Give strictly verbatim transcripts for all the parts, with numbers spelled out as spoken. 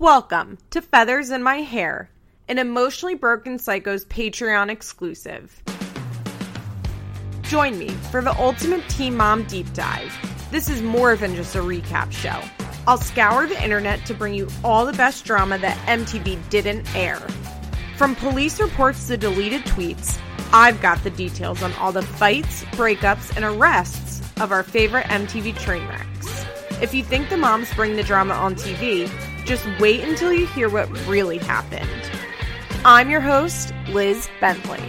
Welcome to Feathers in My Hair, an Emotionally Broken Psycho's Patreon exclusive. Join me for the ultimate Teen Mom deep dive. This is more than just a recap show. I'll scour the internet to bring you all the best drama that M T V didn't air. From police reports to deleted tweets, I've got the details on all the fights, breakups, and arrests of our favorite M T V train wrecks. If you think the moms bring the drama on T V, just wait until you hear what really happened. I'm your host, Liz Bentley.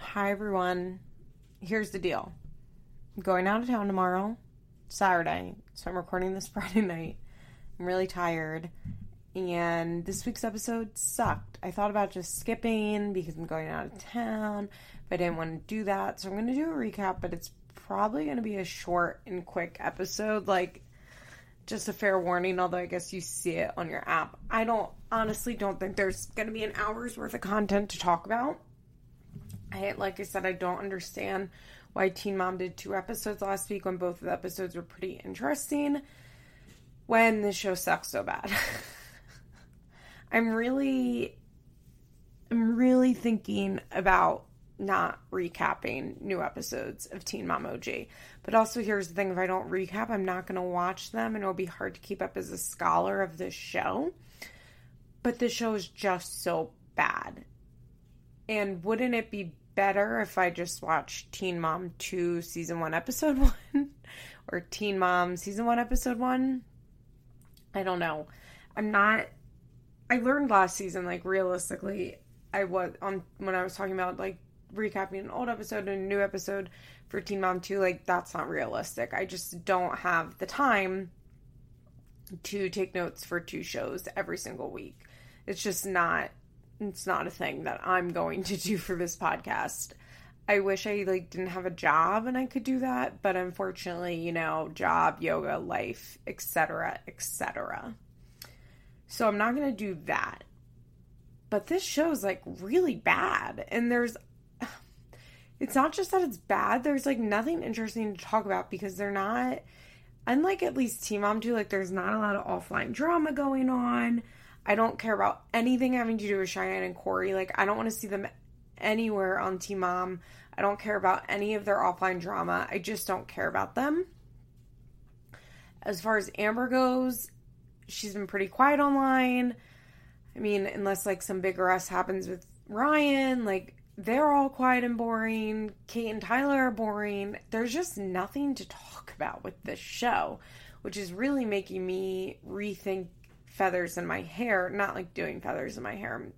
Hi, everyone. Here's the deal. I'm going out of town tomorrow, Saturday, so I'm recording this Friday night. I'm really tired, and this week's episode sucked. I thought about just skipping because I'm going out of town, but I didn't want to do that, so I'm going to do a recap, but it's probably going to be a short and quick episode, like, just a fair warning, although I guess you see it on your app. I don't, honestly don't think there's going to be an hour's worth of content to talk about. I, like I said, I don't understand why Teen Mom did two episodes last week when both of the episodes were pretty interesting, when the show sucks so bad. I'm really, I'm really thinking about not recapping new episodes of Teen Mom O G. But also, here's the thing. If I don't recap, I'm not going to watch them, and it'll be hard to keep up as a scholar of this show. But this show is just so bad. And wouldn't it be better if I just watched Teen Mom two Season one Episode one? Or Teen Mom Season one Episode one? I don't know. I'm not... I learned last season, like, realistically, I was... on when I was talking about, like, recapping an old episode and a new episode for Teen Mom two, like, that's not realistic. I just don't have the time to take notes for two shows every single week. It's just not, it's not a thing that I'm going to do for this podcast. I wish I, like, didn't have a job and I could do that, but unfortunately, you know, job, yoga, life, et cetera, et cetera. So I'm not going to do that. But this show is, like, really bad, and there's It's not just that it's bad. There's, like, nothing interesting to talk about because they're not, unlike at least Teen Mom two, like, there's not a lot of offline drama going on. I don't care about anything having to do with Cheyenne and Corey. Like, I don't want to see them anywhere on Teen Mom. I don't care about any of their offline drama. I just don't care about them. As far as Amber goes, she's been pretty quiet online. I mean, unless, like, some big arrest happens with Ryan, like... they're all quiet and boring. Cate and Tyler are boring. There's just nothing to talk about with this show, which is really making me rethink Feathers in My Hair. Not like doing Feathers in My Hair. I'm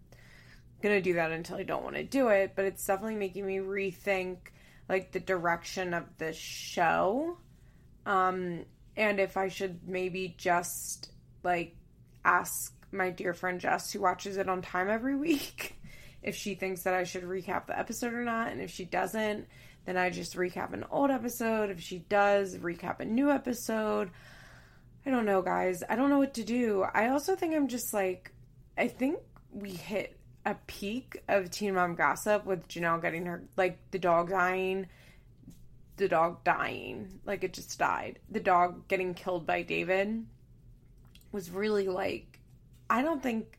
going to do that until I don't want to do it, but it's definitely making me rethink, like, the direction of the show. Um, and if I should maybe just, like, ask my dear friend Jess, who watches it on time every week, if she thinks that I should recap the episode or not. And if she doesn't, then I just recap an old episode. If she does, recap a new episode. I don't know, guys. I don't know what to do. I also think I'm just like, I think we hit a peak of Teen Mom gossip with Janelle getting her, like, the dog dying. The dog dying. Like, it just died. The dog getting killed by David was really, like, I don't think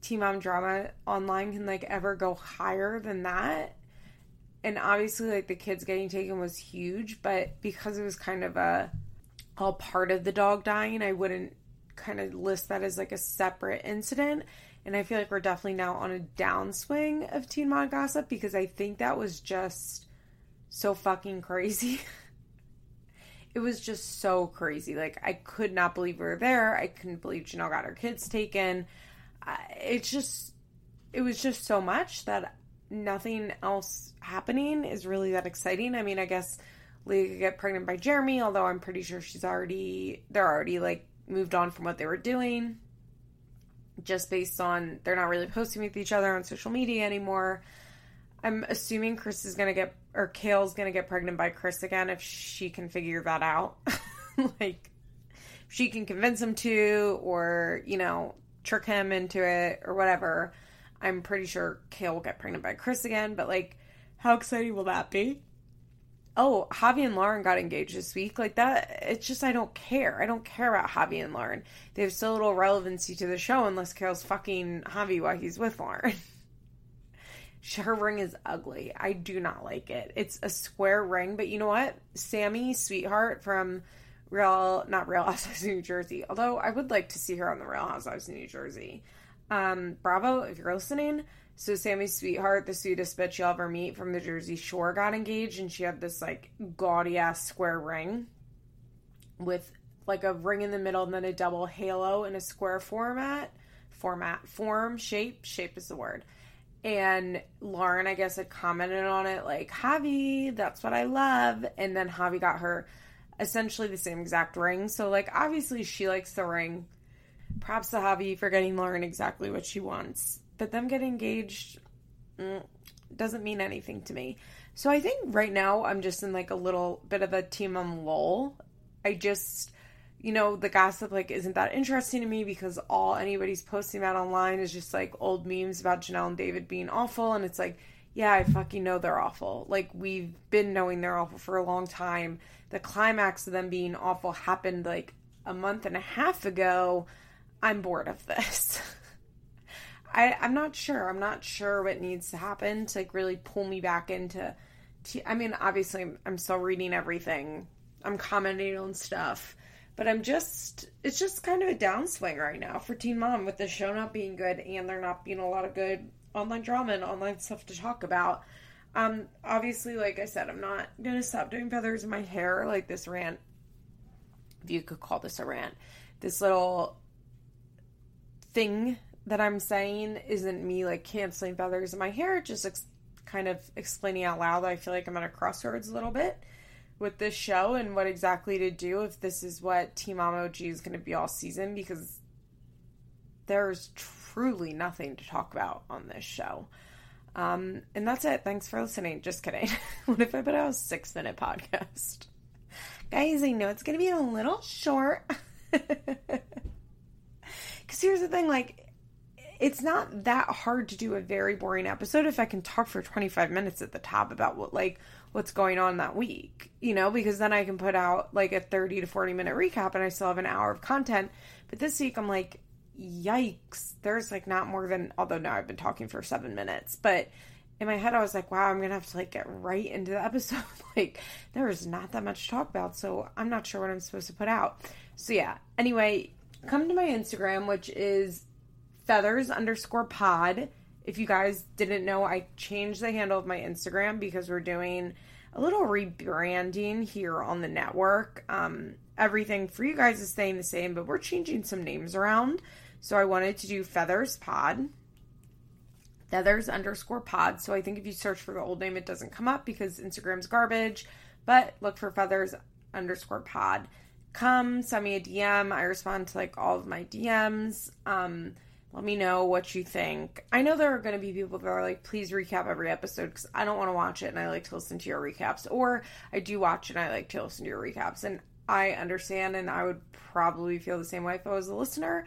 Teen Mom drama online can, like, ever go higher than that. And obviously, like, the kids getting taken was huge, but because it was kind of a all part of the dog dying, I wouldn't kind of list that as, like, a separate incident. And I feel like we're definitely now on a downswing of Teen Mom gossip because I think that was just so fucking crazy. It was just so crazy. Like, I could not believe we were there. I couldn't believe Janelle got her kids taken. It's just, it was just so much that nothing else happening is really that exciting. I mean, I guess Leah could get pregnant by Jeremy, although I'm pretty sure she's already, they're already, like, moved on from what they were doing. Just based on, they're not really posting with each other on social media anymore. I'm assuming Chris is going to get, or Kail's going to get pregnant by Chris again if she can figure that out. Like, she can convince him to, or, you know, trick him into it or whatever. I'm pretty sure Kail will get pregnant by Chris again, but, like, how exciting will that be? oh, Javi and Lauren got engaged this week. Like, that, it's just, I don't care. I don't care about Javi and Lauren. They have so little relevancy to the show unless Kail's fucking Javi while he's with Lauren. Her ring is ugly. I do not like it. It's a square ring, but you know what? Sammy, sweetheart from Real, not Real Housewives of New Jersey, although I would like to see her on the Real Housewives of New Jersey. Um, bravo, if you're listening. So Sammy's sweetheart, the sweetest bitch you'll ever meet from the Jersey Shore, got engaged, and she had this, like, gaudy-ass square ring with, like, a ring in the middle and then a double halo in a square format. Format. Form. Shape. Shape is the word. And Lauren, I guess, had commented on it, like, Javi, that's what I love. And then Javi got her essentially the same exact ring. So, like, obviously she likes the ring. Props to Javi for getting Lauren exactly what she wants. But them getting engaged mm, doesn't mean anything to me. So I think right now I'm just in, like, a little bit of a team on lull. I just, you know, the gossip, like, isn't that interesting to me because all anybody's posting about online is just, like, old memes about Janelle and David being awful. And it's like, yeah, I fucking know they're awful. Like, we've been knowing they're awful for a long time. The climax of them being awful happened, like, a month and a half ago. I'm bored of this. I, I'm not sure. I'm not sure what needs to happen to, like, really pull me back into... T- I mean, obviously, I'm, I'm still reading everything. I'm commenting on stuff. But I'm just... It's just kind of a downswing right now for Teen Mom with the show not being good and there not being a lot of good online drama and online stuff to talk about. Um, obviously, like I said, I'm not going to stop doing Feathers in My Hair. Like, this rant... If you could call this a rant. This little... thing that I'm saying isn't me, like, canceling Feathers in My Hair, just ex- kind of explaining out loud that I feel like I'm at a crossroads a little bit with this show and what exactly to do if this is what Team Mom O G is going to be all season, because there's truly nothing to talk about on this show. Um, and that's it. Thanks for listening. Just kidding. What if I put out a six-minute podcast? Guys, I know it's going to be a little short. Because here's the thing, like, it's not that hard to do a very boring episode if I can talk for twenty-five minutes at the top about what, like, what's going on that week, you know, because then I can put out, like, a thirty to forty minute recap and I still have an hour of content. But this week I'm like, yikes, there's, like, not more than, although now I've been talking for seven minutes, but in my head I was like, wow, I'm going to have to, like, get right into the episode. Like, there is not that much to talk about, so I'm not sure what I'm supposed to put out. So yeah, anyway... Come to my Instagram, which is feathers underscore pod. If you guys didn't know, I changed the handle of my Instagram because we're doing a little rebranding here on the network. Um, everything for you guys is staying the same, but we're changing some names around. So I wanted to do feathers pod, feathers underscore pod. So I think if you search for the old name, it doesn't come up because Instagram's garbage, but look for feathers underscore pod. Come, send me a D M. I respond to, like, all of my D Ms. Um, let me know what you think. I know there are going to be people that are like, please recap every episode because I don't want to watch it and I like to listen to your recaps. Or I do watch and I like to listen to your recaps. And I understand, and I would probably feel the same way if I was a listener.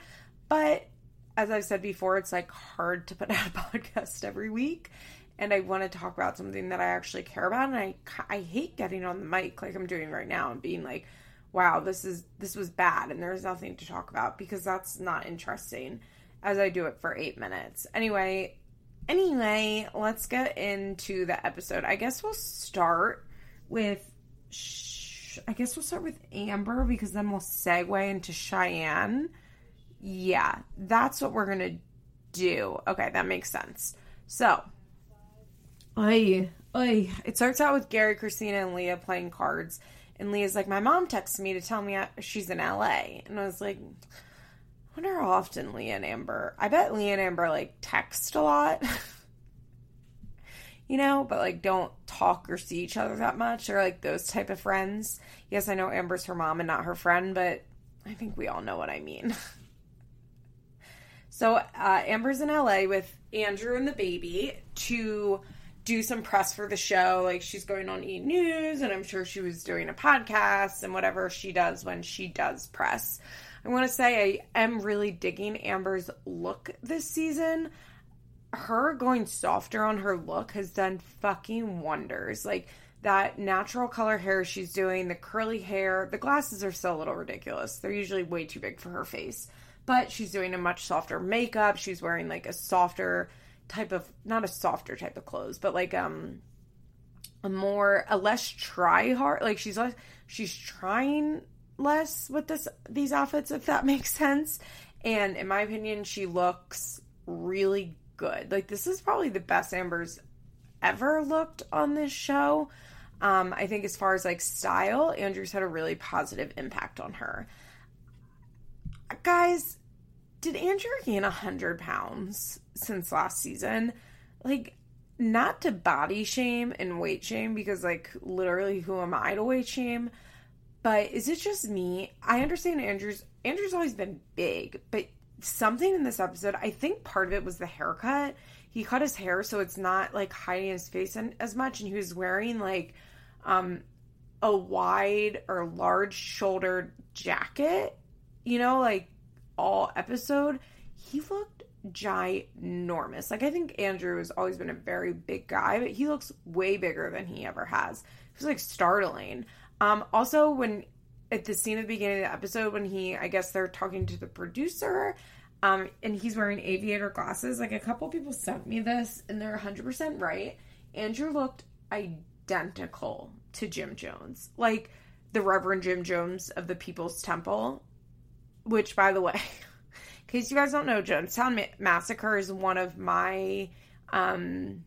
But as I've said before, it's, like, hard to put out a podcast every week. And I want to talk about something that I actually care about. And I, I hate getting on the mic like I'm doing right now and being like, wow, this is this was bad, and there's nothing to talk about, because that's not interesting, as I do it for eight minutes. Anyway, anyway, let's get into the episode. I guess we'll start with, sh- I guess we'll start with Amber, because then we'll segue into Cheyenne. Yeah, that's what we're going to do. Okay, that makes sense. So, oy, oy. It starts out with Gary, Christina, and Leah playing cards. And Leah's like, my mom texted me to tell me she's in L A. And I was like, I wonder how often Leah and Amber... I bet Leah and Amber, like, text a lot. You know? But, like, don't talk or see each other that much. They're, like, those type of friends. Yes, I know Amber's her mom and not her friend, but I think we all know what I mean. So, uh, Amber's in L A with Andrew and the baby to... do some press for the show. Like, she's going on E! News, and I'm sure she was doing a podcast and whatever she does when she does press. I want to say I am really digging Amber's look this season. Her going softer on her look has done fucking wonders. Like, that natural color hair she's doing, the curly hair. The glasses are still a little ridiculous. They're usually way too big for her face. But she's doing a much softer makeup. She's wearing, like, a softer type of, not a softer type of clothes, but, like, um, a more, a less try-hard, like, she's less, she's trying less with this, these outfits, if that makes sense. And in my opinion, she looks really good. Like, this is probably the best Amber's ever looked on this show. Um, I think as far as, like, style, Andrew's had a really positive impact on her. Guys, did Andrew gain one hundred pounds since last season? Like, not to body shame and weight shame, because, like, literally who am I to weight shame? But is it just me? I understand Andrew's, Andrew's always been big, but something in this episode, I think part of it was the haircut. He cut his hair so it's not, like, hiding his face as much, and he was wearing, like, um, a wide or large-shouldered jacket. You know, like, all episode, he looked ginormous. Like, I think Andrew has always been a very big guy, but he looks way bigger than he ever has. It was, like, startling. Um, also, when, at the scene at the beginning of the episode, when he, I guess they're talking to the producer, um, and he's wearing aviator glasses, like, a couple people sent me this, and they're one hundred percent right. Andrew looked identical to Jim Jones. Like, the Reverend Jim Jones of the People's Temple. Which, by the way, in case you guys don't know, Jonestown Massacre is one of my, um,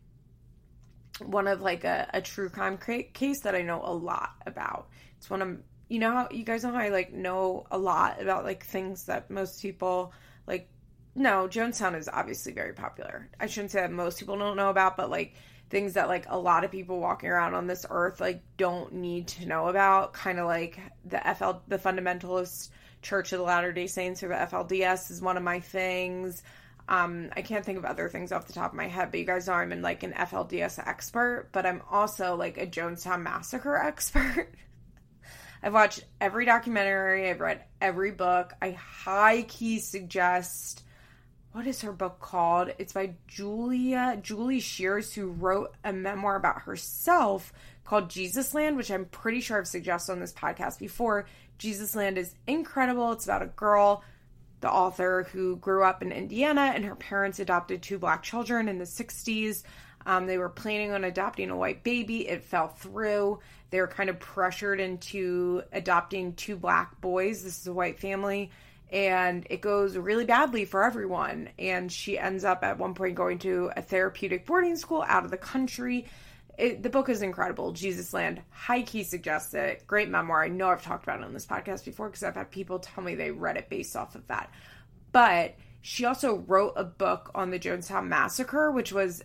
one of, like, a, a true crime case that I know a lot about. It's one of, you know, how you guys know how I, like, know a lot about, like, things that most people, like, no, Jonestown is obviously very popular. I shouldn't say that most people don't know about, but, like, things that, like, a lot of people walking around on this earth, like, don't need to know about. Kind of like the F L, the fundamentalist Church of the Latter-day Saints, or the F L D S, is one of my things. Um, I can't think of other things off the top of my head, but you guys know I'm in, like, an F L D S expert, but I'm also, like, a Jonestown Massacre expert. I've watched every documentary. I've read every book. I high-key suggest, what is her book called? It's by Julia, Julie Shears, who wrote a memoir about herself called Jesus Land, which I'm pretty sure I've suggested on this podcast before. Jesus Land is incredible. It's about a girl, the author, who grew up in Indiana, and her parents adopted two black children in the sixties. Um, they were planning on adopting a white baby. It fell through. They were kind of pressured into adopting two black boys. This is a white family. And it goes really badly for everyone. And she ends up at one point going to a therapeutic boarding school out of the country. It, the book is incredible. Jesus Land, high key suggests it. Great memoir. I know I've talked about it on this podcast before because I've had people tell me they read it based off of that. But she also wrote a book on the Jonestown Massacre, which was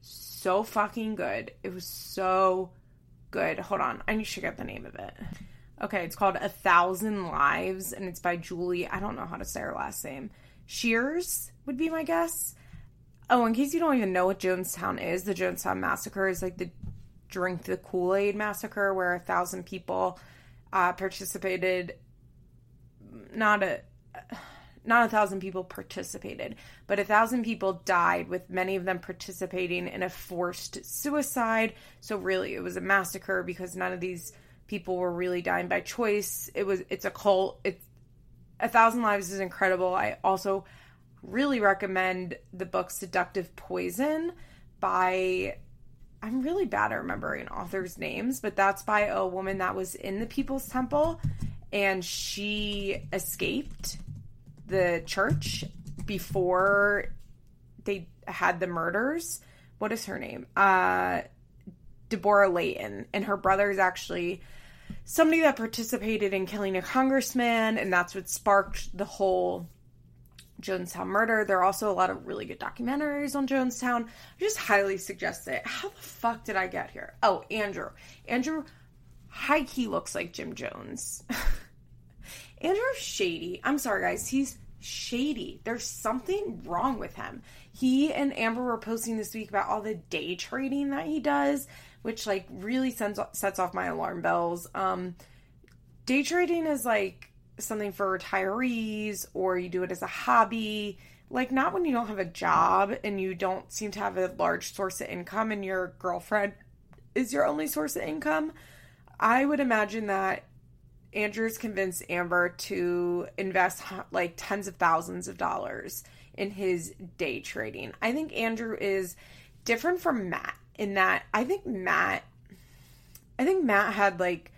so fucking good. It was so good. Hold on. I need to get the name of it. Okay, it's called A Thousand Lives, and it's by Julie, I don't know how to say her last name. Shears would be my guess. Oh, in case you don't even know what Jonestown is, the Jonestown Massacre is like the Drink the Kool-Aid Massacre, where a thousand people uh, participated. Not a, not a thousand people participated, but a thousand people died, with many of them participating in a forced suicide. So really, it was a massacre because none of these people were really dying by choice. It was, it's a cult. It's, A Thousand Lives is incredible. I also really recommend the book Seductive Poison by, I'm really bad at remembering authors' names, but that's by a woman that was in the People's Temple, and she escaped the church before they had the murders. What is her name? Uh, Deborah Layton. And her brother is actually somebody that participated in killing a congressman, and that's what sparked the whole Jonestown murder. There are also a lot of really good documentaries on Jonestown. I just highly suggest it. How the fuck did I get here? Oh, Andrew. Andrew high-key looks like Jim Jones. Andrew's shady. I'm sorry, guys. He's shady. There's something wrong with him. He and Amber were posting this week about all the day trading that he does, which, like, really sends, sets off my alarm bells. Um, day trading is, like, something for retirees, or you do it as a hobby, like, not when you don't have a job and you don't seem to have a large source of income and your girlfriend is your only source of income, I would imagine that Andrew's convinced Amber to invest like tens of thousands of dollars in his day trading. I think Andrew is different from Matt in that I think Matt, I think Matt had like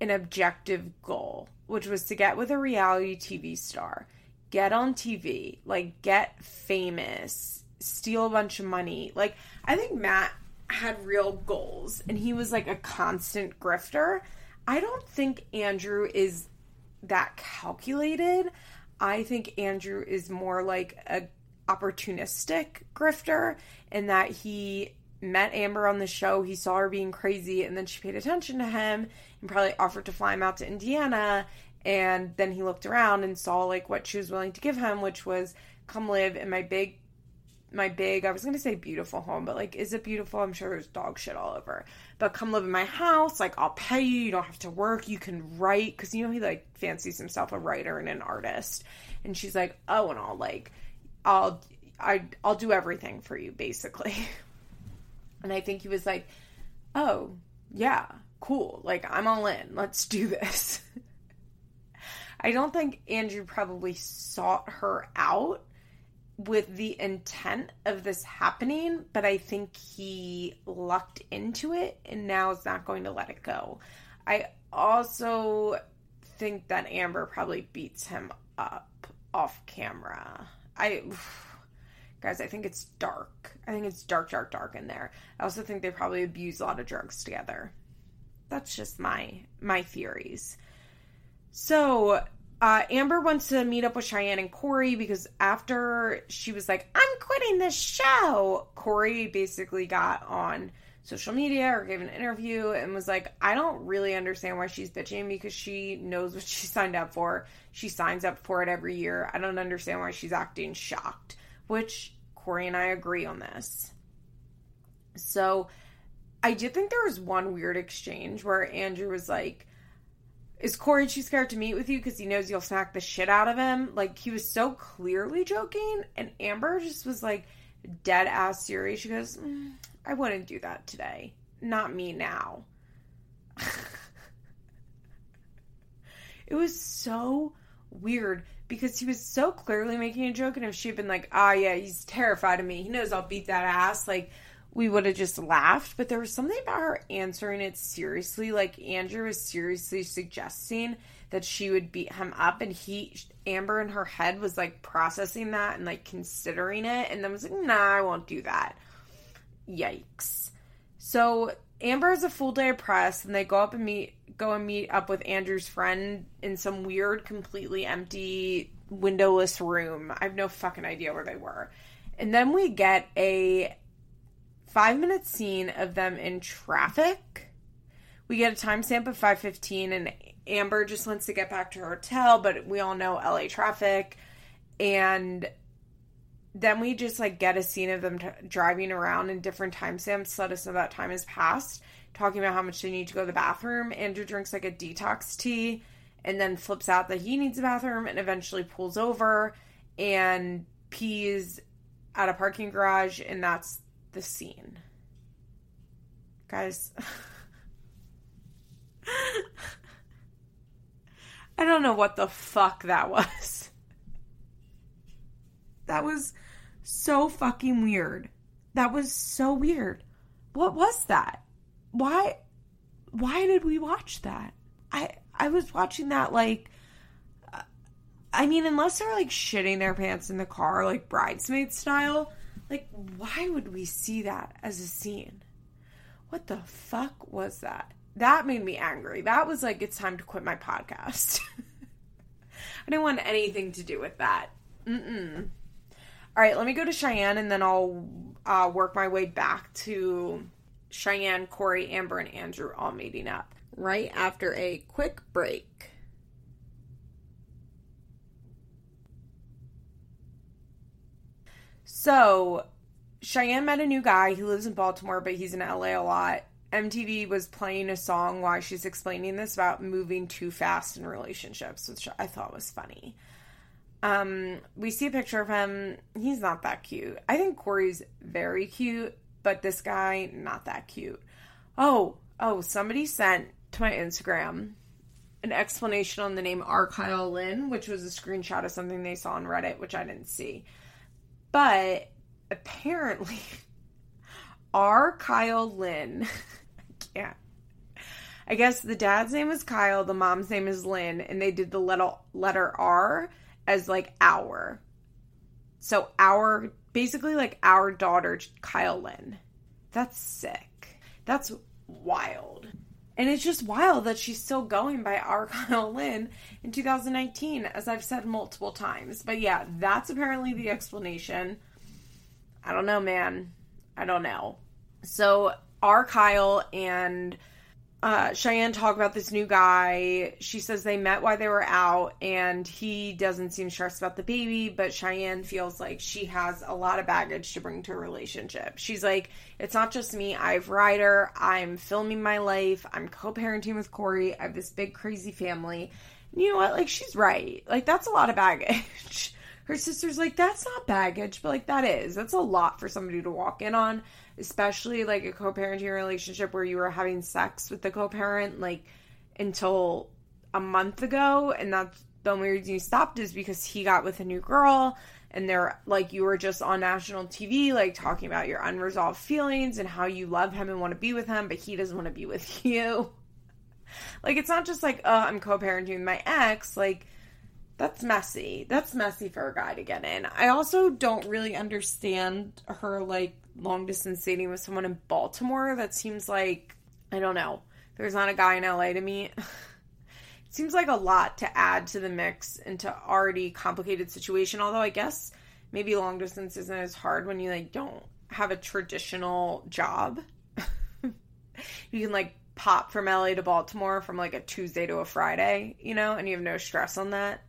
an objective goal, which was to get with a reality T V star, get on T V, like get famous, steal a bunch of money. Like I think Matt had real goals and he was like a constant grifter. I don't think Andrew is that calculated. I think Andrew is more like a opportunistic grifter in that he met Amber on the show. He saw her being crazy and then she paid attention to him and probably offered to fly him out to Indiana. And then he looked around and saw like what she was willing to give him, which was come live in my big, my big, I was going to say beautiful home, but like, is it beautiful? I'm sure there's dog shit all over, but come live in my house. Like I'll pay you. You don't have to work. You can write. Cause you know, he like fancies himself a writer and an artist. And she's like, oh, and I'll like, I'll, I, I'll do everything for you basically. And I think he was like, oh, yeah, cool. Like, I'm all in. Let's do this. I don't think Andrew probably sought her out with the intent of this happening, but I think he lucked into it and now is not going to let it go. I also think that Amber probably beats him up off camera. I... Guys, I think it's dark. I think it's dark, dark, dark in there. I also think they probably abuse a lot of drugs together. That's just my my theories. So, uh, Amber wants to meet up with Cheyenne and Corey because after she was like, I'm quitting this show, Corey basically got on social media or gave an interview and was like, I don't really understand why she's bitching because she knows what she signed up for. She signs up for it every year. I don't understand why she's acting shocked. Which Corey and I agree on this. So I did think there was one weird exchange where Andrew was like, is Corey too scared to meet with you because he knows you'll smack the shit out of him? Like, he was so clearly joking, and Amber just was like dead ass serious. She goes, mm, I wouldn't do that today. Not me now. It was so weird because he was so clearly making a joke, and if she had been like, ah, oh, yeah, he's terrified of me, he knows I'll beat that ass, like, we would have just laughed, but there was something about her answering it seriously, like, Andrew was seriously suggesting that she would beat him up, and he, Amber in her head was, like, processing that and, like, considering it, and then was like, nah, I won't do that. Yikes. So, Amber has a full day of press, and they go up and meet, go and meet up with Andrew's friend in some weird, completely empty, windowless room. I have no fucking idea where they were. And then we get a five-minute scene of them in traffic. We get a timestamp of five fifteen, and Amber just wants to get back to her hotel, but we all know L A traffic. And then we just, like, get a scene of them t- driving around in different timestamps to let us know that time has passed, talking about how much they need to go to the bathroom. Andrew drinks, like, a detox tea and then flips out that he needs a bathroom and eventually pulls over and pees at a parking garage, and that's the scene. Guys, I don't know what the fuck that was. That was so fucking weird. That was so weird. What was that? Why, why did we watch that? I, I was watching that like, uh, I mean, unless they're like shitting their pants in the car, like bridesmaid style, like why would we see that as a scene? What the fuck was that? That made me angry. That was like, it's time to quit my podcast. I didn't want anything to do with that. Mm-mm. All right, let me go to Cheyenne, and then I'll uh, work my way back to Cheyenne, Corey, Amber, and Andrew all meeting up right after a quick break. So, Cheyenne met a new guy. He lives in Baltimore, but he's in L A a lot. M T V was playing a song while she's explaining this about moving too fast in relationships, which I thought was funny. Um, we see a picture of him. He's not that cute. I think Corey's very cute, but this guy, not that cute. Oh, oh, somebody sent to my Instagram an explanation on the name Argyle Lynn, which was a screenshot of something they saw on Reddit, which I didn't see. But apparently, Argyle Lynn, I can't. I guess the dad's name is Kail, the mom's name is Lynn, and they did the little letter R as, like, our. So, our, basically, like, our daughter, Kail Lynn. That's sick. That's wild. And it's just wild that she's still going by our Kail Lynn in two thousand nineteen, as I've said multiple times. But, yeah, that's apparently the explanation. I don't know, man. I don't know. So, our Kail and... Uh, Cheyenne talked about this new guy. She says they met while they were out, and he doesn't seem stressed about the baby, but Cheyenne feels like she has a lot of baggage to bring to a relationship. She's like, it's not just me. I have Ryder. I'm filming my life. I'm co-parenting with Corey. I have this big, crazy family. And you know what? Like, she's right. Like, that's a lot of baggage. Her sister's like, that's not baggage, but, like, that is. That's a lot for somebody to walk in on, especially, like, a co-parenting relationship where you were having sex with the co-parent, like, until a month ago, and that's the only reason you stopped is because he got with a new girl, and they're, like, you were just on national T V, like, talking about your unresolved feelings and how you love him and want to be with him, but he doesn't want to be with you. Like, it's not just, like, oh, I'm co-parenting with my ex, like, That's messy. That's messy for a guy to get in. I also don't really understand her, like, long-distance dating with someone in Baltimore. That seems like, I don't know, there's not a guy in L A to meet. It seems like a lot to add to the mix into an already complicated situation. Although I guess maybe long-distance isn't as hard when you, like, don't have a traditional job. You can, like, pop from L A to Baltimore from, like, a Tuesday to a Friday, you know, and you have no stress on that.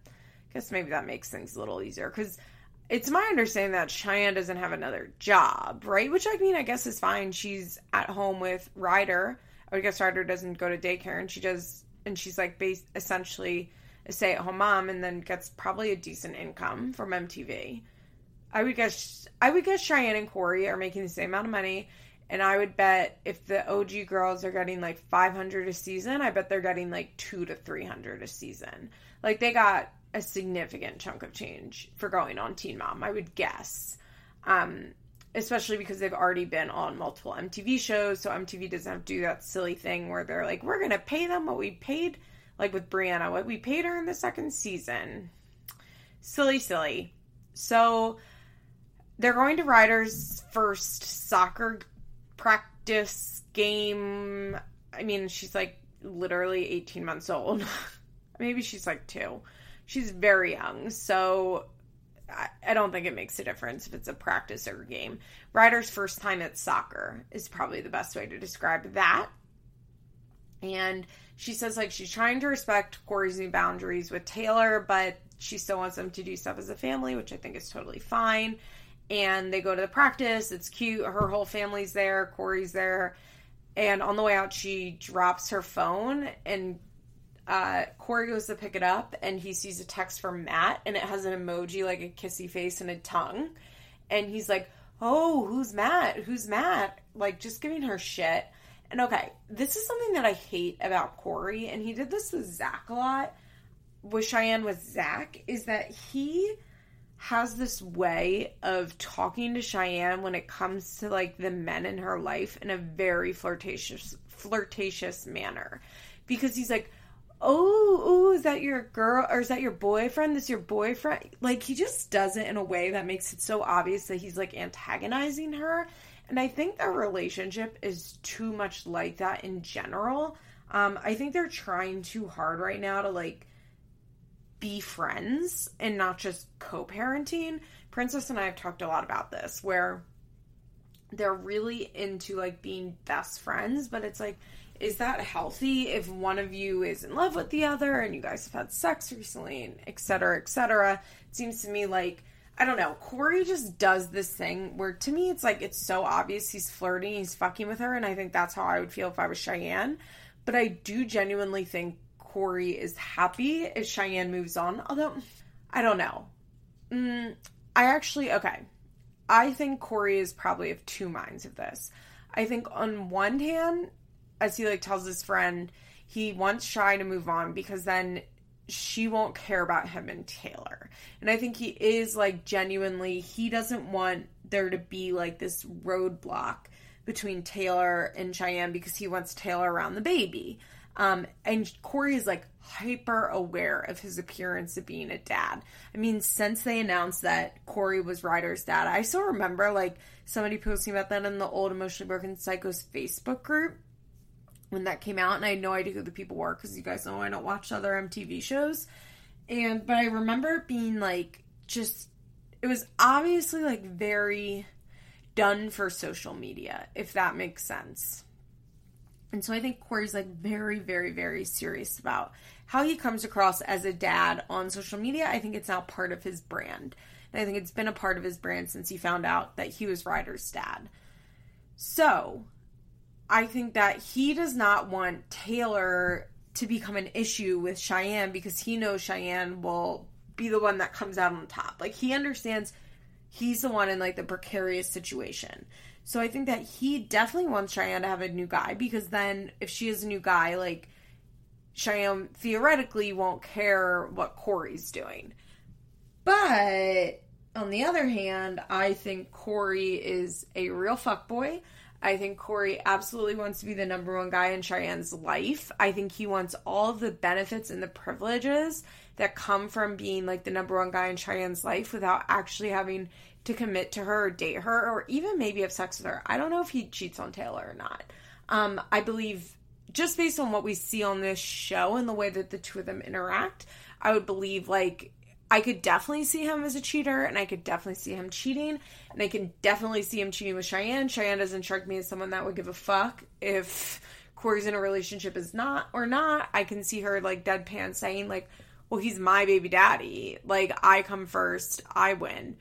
Guess maybe that makes things a little easier, because it's my understanding that Cheyenne doesn't have another job, right? Which, I mean, I guess is fine. She's at home with Ryder. I would guess Ryder doesn't go to daycare, and she does, and she's, like, based, essentially a stay-at-home mom, and then gets probably a decent income from M T V. I would guess, I would guess Cheyenne and Corey are making the same amount of money, and I would bet if the O G girls are getting, like, five hundred a season, I bet they're getting, like, two to three hundred a season. Like, they got a significant chunk of change for going on Teen Mom, I would guess. Um, especially because they've already been on multiple M T V shows, so M T V doesn't have to do that silly thing where they're like, we're going to pay them what we paid, like with Brianna, what we paid her in the second season. Silly, silly. So, they're going to Ryder's first soccer practice game. I mean, she's, like, literally eighteen months old. Maybe she's, like, two. She's very young, so I, I don't think it makes a difference if it's a practice or a game. Ryder's first time at soccer is probably the best way to describe that. And she says, like, she's trying to respect Corey's new boundaries with Taylor, but she still wants them to do stuff as a family, which I think is totally fine. And they go to the practice. It's cute. Her whole family's there. Corey's there. And on the way out, she drops her phone and Uh, Corey goes to pick it up, and he sees a text from Matt, and it has an emoji, like a kissy face and a tongue, and he's like, oh, who's Matt? Who's Matt? Like, just giving her shit. And okay, this is something that I hate about Corey, and he did this with Zach a lot, with Cheyenne with Zach, is that he has this way of talking to Cheyenne when it comes to, like, the men in her life in a very flirtatious, flirtatious manner, because he's like, oh, oh, is that your girl, or is that your boyfriend? This your boyfriend? Like, he just does it in a way that makes it so obvious that he's, like, antagonizing her. And I think their relationship is too much like that in general. Um, I think they're trying too hard right now to, like, be friends and not just co-parenting. Princess and I have talked a lot about this, where they're really into, like, being best friends, but it's like, is that healthy if one of you is in love with the other and you guys have had sex recently and et cetera, et cetera? It seems to me like, I don't know, Corey just does this thing where, to me, it's like, it's so obvious he's flirting, he's fucking with her, and I think that's how I would feel if I was Cheyenne. But I do genuinely think Corey is happy if Cheyenne moves on, although, I don't know. Mm, I actually, okay, I think Corey is probably of two minds of this. I think on one hand, as he, like, tells his friend, he wants Shy to move on because then she won't care about him and Taylor. And I think he is, like, genuinely, he doesn't want there to be, like, this roadblock between Taylor and Cheyenne because he wants Taylor around the baby. Um, and Corey is, like, hyper aware of his appearance of being a dad. I mean, since they announced that Corey was Ryder's dad, I still remember, like, somebody posting about that in the old Emotionally Broken Psychos Facebook group when that came out, and I had no idea who the people were because you guys know I don't watch other M T V shows. And, but I remember it being, like, just, it was obviously, like, very done for social media, if that makes sense. And so I think Corey's, like, very, very, very serious about how he comes across as a dad on social media. I think it's now part of his brand. And I think it's been a part of his brand since he found out that he was Ryder's dad. So I think that he does not want Taylor to become an issue with Cheyenne because he knows Cheyenne will be the one that comes out on top. Like, he understands he's the one in, like, the precarious situation. So I think that he definitely wants Cheyenne to have a new guy because then if she has a new guy, like, Cheyenne theoretically won't care what Corey's doing. But on the other hand, I think Corey is a real fuckboy. I think Corey absolutely wants to be the number one guy in Cheyenne's life. I think he wants all of the benefits and the privileges that come from being, like, the number one guy in Cheyenne's life without actually having to commit to her or date her or even maybe have sex with her. I don't know if he cheats on Taylor or not. Um, I believe, just based on what we see on this show and the way that the two of them interact, I would believe, like, I could definitely see him as a cheater, and I could definitely see him cheating, and I can definitely see him cheating with Cheyenne. Cheyenne doesn't strike me as someone that would give a fuck if Corey's in a relationship is not or not. I can see her, like, deadpan saying, like, well, he's my baby daddy. Like, I come first, I win.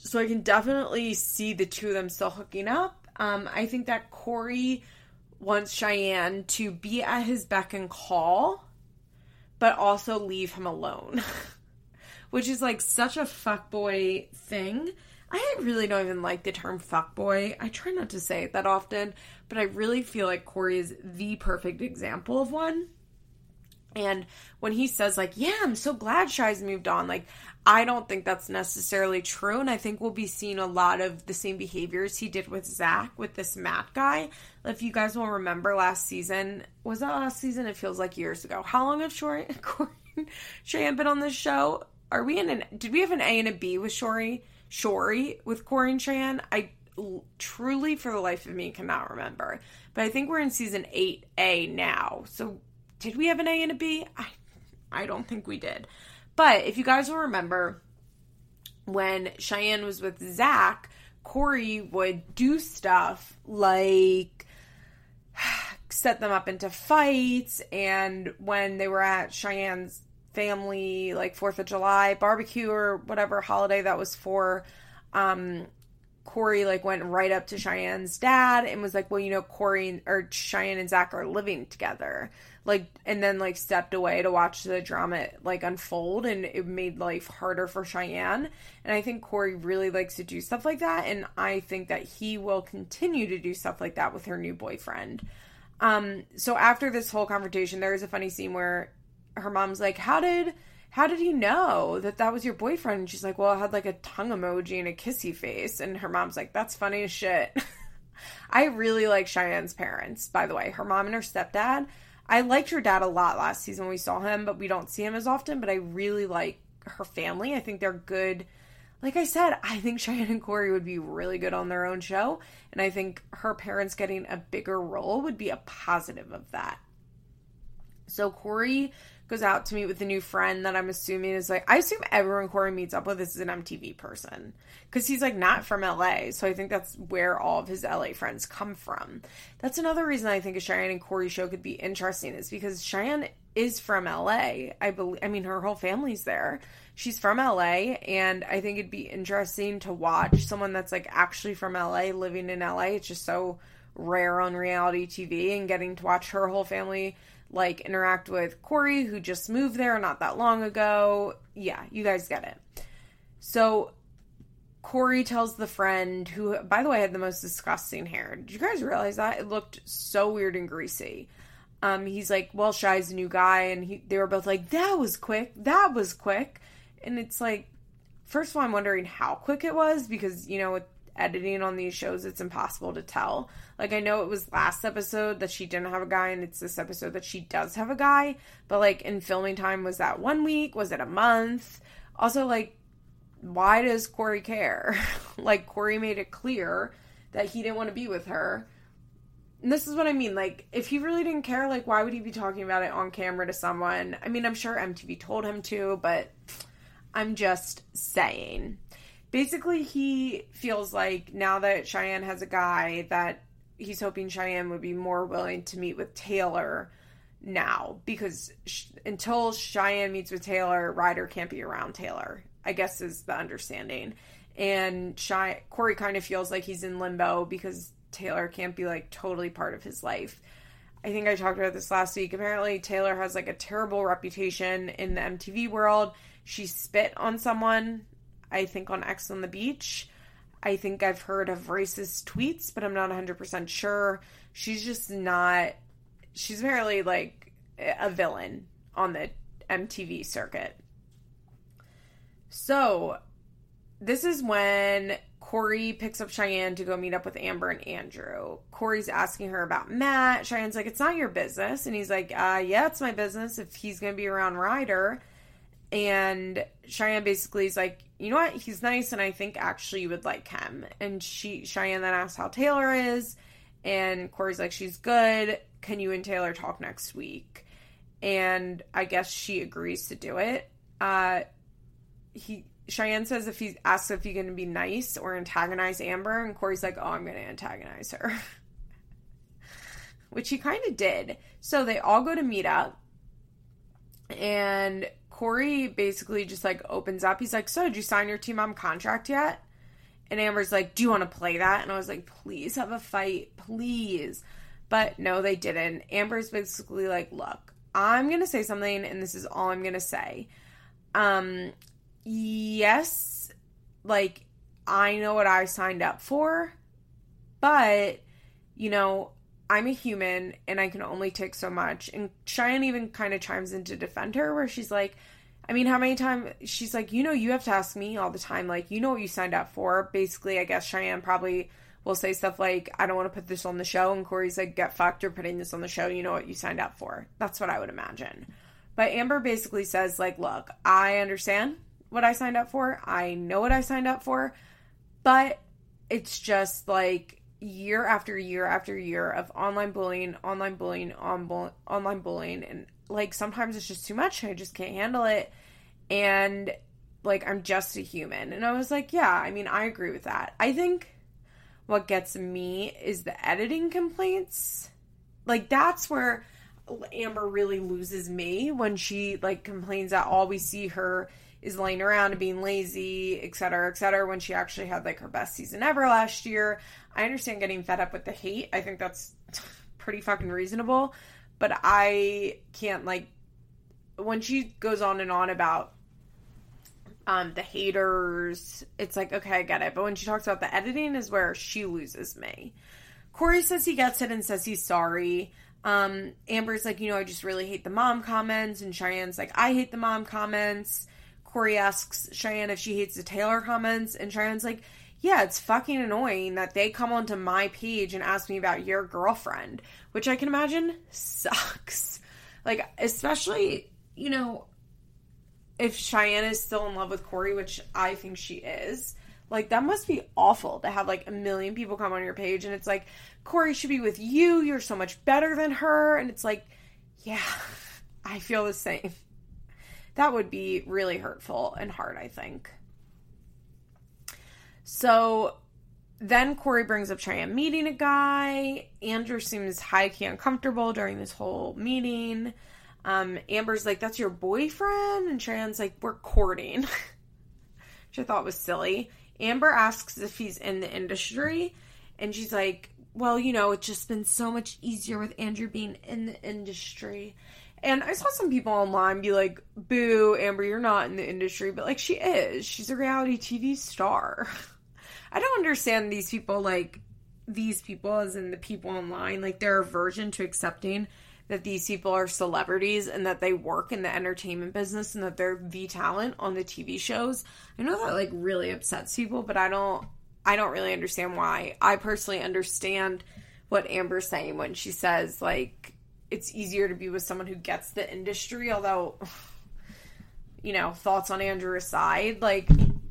So I can definitely see the two of them still hooking up. Um, I think that Corey wants Cheyenne to be at his beck and call, but also leave him alone, which is, like, such a fuckboy thing. I really don't even like the term fuckboy. I try not to say it that often, but I really feel like Corey is the perfect example of one. And when he says, like, yeah, I'm so glad Shy's moved on, like, I don't think that's necessarily true. And I think we'll be seeing a lot of the same behaviors he did with Zach, with this Matt guy. If you guys will remember last season, was that last season? It feels like years ago. How long have Corey and Cheyenne been on this show? Are we in an, did we have an A and a B with Shori? Shori with Corey and Cheyenne? I truly, for the life of me, cannot remember. But I think we're in season eight A now. So did we have an A and a B? I, I don't think we did. But if you guys will remember, when Cheyenne was with Zach, Corey would do stuff like set them up into fights. And when they were at Cheyenne's family, like, fourth of July barbecue or whatever holiday that was for, um, Corey, like, went right up to Cheyenne's dad and was like, well, you know, Corey and, or Cheyenne and Zach are living together. Like, and then, like, stepped away to watch the drama, like, unfold, and it made life harder for Cheyenne. And I think Corey really likes to do stuff like that, and I think that he will continue to do stuff like that with her new boyfriend. Um, so after this whole confrontation, there is a funny scene where her mom's like, how did... how did he know that that was your boyfriend? And she's like, well, I had, like, a tongue emoji and a kissy face. And her mom's like, that's funny as shit. I really like Cheyenne's parents, by the way. Her mom and her stepdad. I liked her dad a lot last season when we saw him, but we don't see him as often. But I really like her family. I think they're good. Like I said, I think Cheyenne and Corey would be really good on their own show. And I think her parents getting a bigger role would be a positive of that. So Corey goes out to meet with a new friend that I'm assuming is, like, I assume everyone Corey meets up with is an M T V person. Because he's, like, not from L A, so I think that's where all of his L A friends come from. That's another reason I think a Cheyenne and Corey show could be interesting, is because Cheyenne is from L A. I believe, I mean, her whole family's there. She's from L A, and I think it'd be interesting to watch someone that's, like, actually from L A, living in L A. It's just so rare on reality T V, and getting to watch her whole family, like, interact with Corey, who just moved there not that long ago. Yeah, you guys get it. So Corey tells the friend, who, by the way, had the most disgusting hair. Did you guys realize that? It looked so weird and greasy. Um, he's like, well, Shy's a new guy. And he, they were both like, that was quick. That was quick. And it's like, first of all, I'm wondering how quick it was because, you know, with editing on these shows, it's impossible to tell. Like, I know it was last episode that she didn't have a guy, and it's this episode that she does have a guy. But, like, in filming time, was that one week? Was it a month? Also, like, why does Corey care? Like, Corey made it clear that he didn't want to be with her. And this is what I mean. Like, if he really didn't care, like, why would he be talking about it on camera to someone? I mean, I'm sure M T V told him to, but I'm just saying. Basically, he feels like now that Cheyenne has a guy, that he's hoping Cheyenne would be more willing to meet with Taylor now. Because sh- until Cheyenne meets with Taylor, Ryder can't be around Taylor, I guess, is the understanding. And Shy- Corey kind of feels like he's in limbo because Taylor can't be, like, totally part of his life. I think I talked about this last week. Apparently, Taylor has, like, a terrible reputation in the M T V world. She spit on someone, I think, on X on the Beach. I think I've heard of racist tweets, but I'm not one hundred percent sure. She's just not... She's apparently, like, a villain on the M T V circuit. So, this is when Corey picks up Cheyenne to go meet up with Amber and Andrew. Corey's asking her about Matt. Cheyenne's like, it's not your business. And he's like, uh, yeah, it's my business if he's going to be around Ryder. And Cheyenne basically is like, you know what? He's nice, and I think actually you would like him. And she Cheyenne then asks how Taylor is. And Corey's like, she's good. Can you and Taylor talk next week? And I guess she agrees to do it. Uh, he... Cheyenne says if he asks if he's going to be nice or antagonize Amber, and Corey's like, oh, I'm going to antagonize her. Which he kind of did. So they all go to meet up, and Corey basically just, like, opens up. He's like, so did you sign your team mom contract yet? And Amber's like, do you want to play that? And I was like, please have a fight, please. But no, they didn't. Amber's basically like, look, I'm going to say something, and this is all I'm going to say. Um... Yes, like, I know what I signed up for, but, you know, I'm a human, and I can only take so much. And Cheyenne even kind of chimes in to defend her, where she's like, I mean, how many times, she's like, you know, you have to ask me all the time, like, you know what you signed up for. Basically, I guess Cheyenne probably will say stuff like, I don't want to put this on the show, and Corey's like, get fucked, you're putting this on the show, you know what you signed up for. That's what I would imagine. But Amber basically says, like, look, I understand what I signed up for. I know what I signed up for, but it's just like year after year after year of online bullying, online bullying, on bu- online bullying. And like, sometimes it's just too much. I just can't handle it. And like, I'm just a human. And I was like, yeah, I mean, I agree with that. I think what gets me is the editing complaints. Like, that's where Amber really loses me, when she like complains that all we see her is laying around and being lazy, et cetera, et cetera, when she actually had, like, her best season ever last year. I understand getting fed up with the hate. I think that's pretty fucking reasonable. But I can't, like, when she goes on and on about um, the haters, it's like, okay, I get it. But when she talks about the editing is where she loses me. Corey says he gets it and says he's sorry. Um, Amber's like, you know, I just really hate the mom comments. And Cheyenne's like, I hate the mom comments. Corey asks Cheyenne if she hates the Taylor comments, and Cheyenne's like, yeah, it's fucking annoying that they come onto my page and ask me about your girlfriend, which I can imagine sucks. Like, especially, you know, if Cheyenne is still in love with Corey, which I think she is, like, that must be awful to have, like, a million people come on your page, and it's like, Corey should be with you, you're so much better than her, and it's like, yeah, I feel the same. That would be really hurtful and hard, I think. So then Corey brings up Cheyenne meeting a guy. Andrew seems high-key uncomfortable during this whole meeting. Um, Amber's like, that's your boyfriend? And Cheyenne's like, we're courting, which I thought was silly. Amber asks if he's in the industry, and she's like, well, you know, it's just been so much easier with Andrew being in the industry. And I saw some people online be like, boo, Amber, you're not in the industry. But, like, she is. She's a reality T V star. I don't understand these people, like, these people as in the people online. Like, their aversion to accepting that these people are celebrities and that they work in the entertainment business and that they're the talent on the T V shows. I know that, like, really upsets people, but I don't, I don't really understand why. I personally understand what Amber's saying when she says, like, it's easier to be with someone who gets the industry, although, you know, thoughts on Andrew's side, like,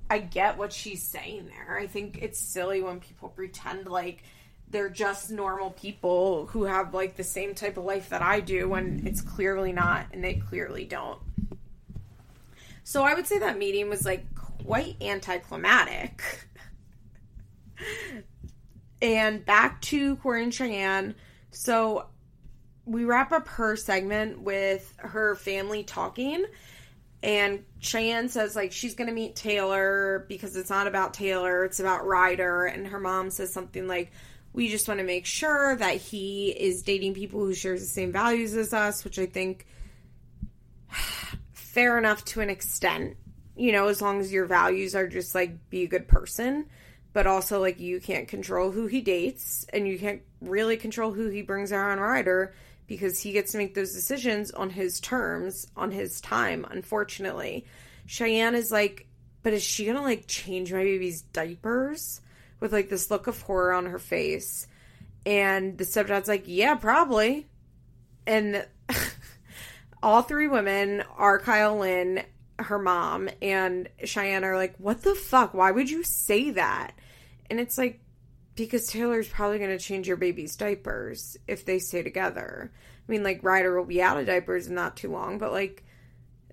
I get what she's saying there. I think it's silly when people pretend like they're just normal people who have, like, the same type of life that I do when it's clearly not, and they clearly don't. So I would say that meeting was, like, quite anticlimactic. And back to Corey and Cheyenne. So we wrap up her segment with her family talking, and Cheyenne says, like, she's going to meet Taylor because it's not about Taylor, it's about Ryder, and her mom says something like, we just want to make sure that he is dating people who shares the same values as us, which I think fair enough to an extent, you know, as long as your values are just, like, be a good person. But also, like, you can't control who he dates, and you can't really control who he brings around Ryder, because he gets to make those decisions on his terms, on his time, unfortunately. Cheyenne is like, but is she going to, like, change my baby's diapers? With, like, this look of horror on her face. And the stepdad's like, yeah, probably. And all three women are Kail, Lynn, her mom, and Cheyenne are like, what the fuck? Why would you say that? And it's like, because Taylor's probably going to change your baby's diapers if they stay together. I mean, like, Ryder will be out of diapers in not too long, but, like,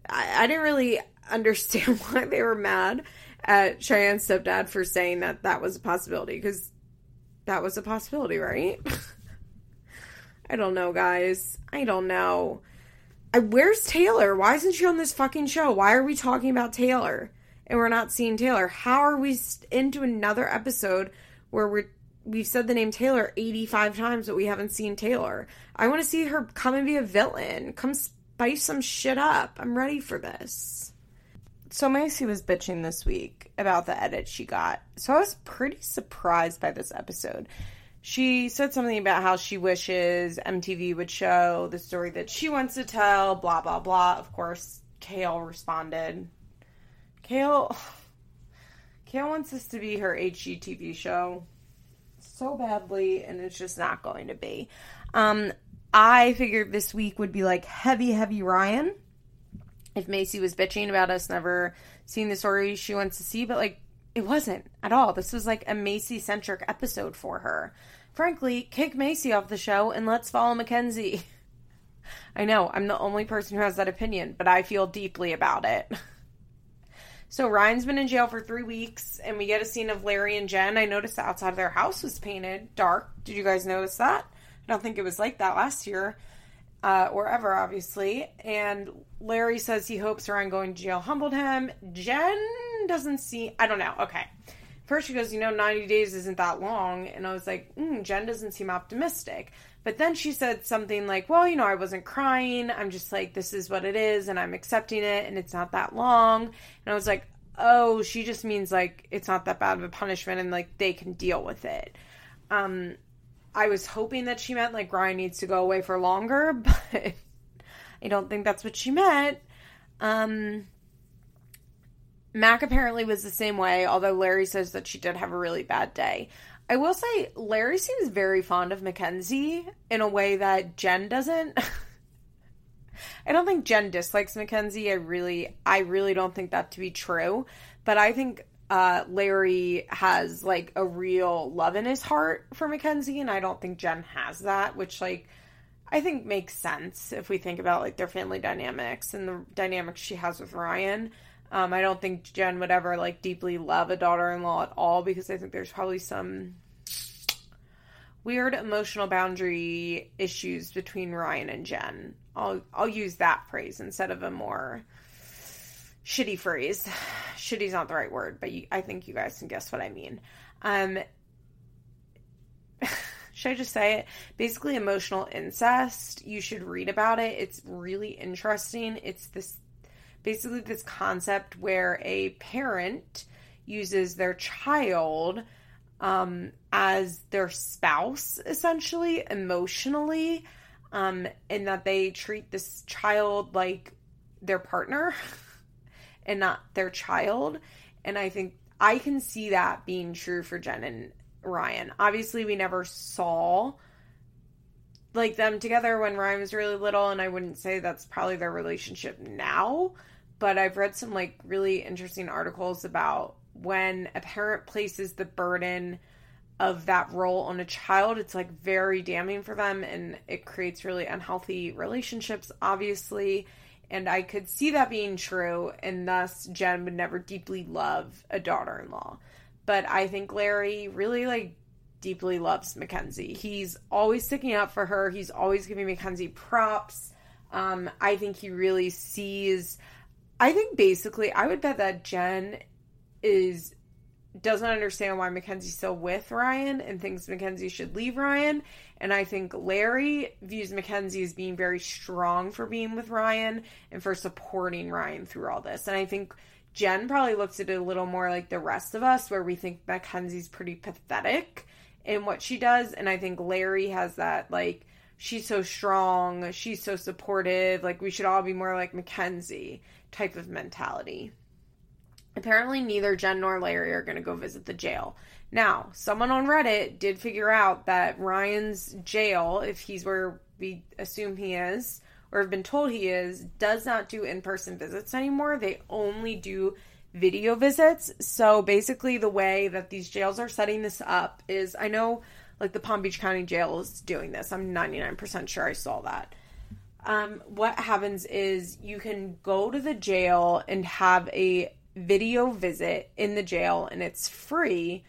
I, I didn't really understand why they were mad at Cheyenne's stepdad for saying that that was a possibility, because that was a possibility, right? I don't know, guys. I don't know. I, where's Taylor? Why isn't she on this fucking show? Why are we talking about Taylor? And we're not seeing Taylor. How are we into another episode where we're, we've said the name Taylor eighty-five times, but we haven't seen Taylor? I want to see her come and be a villain. Come spice some shit up. I'm ready for this. So Maci was bitching this week about the edit she got. So I was pretty surprised by this episode. She said something about how she wishes M T V would show the story that she wants to tell, blah, blah, blah. Of course, Kail responded. Kail... Kail wants this to be her H G T V show so badly, and it's just not going to be. Um, I figured this week would be, like, heavy, heavy Ryan. If Maci was bitching about us never seeing the story she wants to see, but, like, it wasn't at all. This was, like, a Maci-centric episode for her. Frankly, kick Maci off the show and let's follow Mackenzie. I know, I'm the only person who has that opinion, but I feel deeply about it. So Ryan's been in jail for three weeks, and we get a scene of Larry and Jen. I noticed the outside of their house was painted dark. Did you guys notice that? I don't think it was like that last year, uh, or ever, obviously. And Larry says he hopes Ryan going to jail humbled him. Jen doesn't see... I don't know. Okay. First she goes, you know, ninety days isn't that long. And I was like, mm, Jen doesn't seem optimistic. But then she said something like, well, you know, I wasn't crying. I'm just like, this is what it is, and I'm accepting it, and it's not that long. And I was like, oh, she just means, like, it's not that bad of a punishment, and, like, they can deal with it. Um, I was hoping that she meant, like, Ryan needs to go away for longer, but I don't think that's what she meant. Um, Mac apparently was the same way, although Larry says that she did have a really bad day. I will say, Larry seems very fond of Mackenzie in a way that Jen doesn't. I don't think Jen dislikes Mackenzie. I really, I really don't think that to be true. But I think uh, Larry has, like, a real love in his heart for Mackenzie, and I don't think Jen has that, which, like, I think makes sense if we think about, like, their family dynamics and the dynamics she has with Ryan. Um, I don't think Jen would ever, like, deeply love a daughter-in-law at all, because I think there's probably some weird emotional boundary issues between Ryan and Jen. I'll I'll use that phrase instead of a more shitty phrase. Shitty's not the right word, but you, I think you guys can guess what I mean. Um, should I just say it? Basically emotional incest. You should read about it. It's really interesting. It's this basically this concept where a parent uses their child um, as their spouse, essentially, emotionally, um, and that they treat this child like their partner and not their child. And I think I can see that being true for Jen and Ryan. Obviously, we never saw, like, them together when Ryan was really little, and I wouldn't say that's probably their relationship now, but I've read some, like, really interesting articles about when a parent places the burden of that role on a child, it's, like, very damning for them, and it creates really unhealthy relationships, obviously. And I could see that being true, and thus Jen would never deeply love a daughter-in-law. But I think Larry really, like, deeply loves Mackenzie. He's always sticking up for her. He's always giving Mackenzie props. Um, I think he really sees... I think, basically, I would bet that Jen is... doesn't understand why Mackenzie's still with Ryan and thinks Mackenzie should leave Ryan. And I think Larry views Mackenzie as being very strong for being with Ryan and for supporting Ryan through all this. And I think Jen probably looks at it a little more like the rest of us, where we think Mackenzie's pretty pathetic in what she does. And I think Larry has that, like, she's so strong, she's so supportive, like, we should all be more like Mackenzie type of mentality. Apparently, neither Jen nor Larry are going to go visit the jail. Now, someone on Reddit did figure out that Ryan's jail, if he's where we assume he is, or have been told he is, does not do in-person visits anymore. They only do video visits. So, basically, the way that these jails are setting this up is, I know, like, the Palm Beach County Jail is doing this. I'm ninety-nine percent sure I saw that. Um, what happens is you can go to the jail and have a video visit in the jail, and it's free,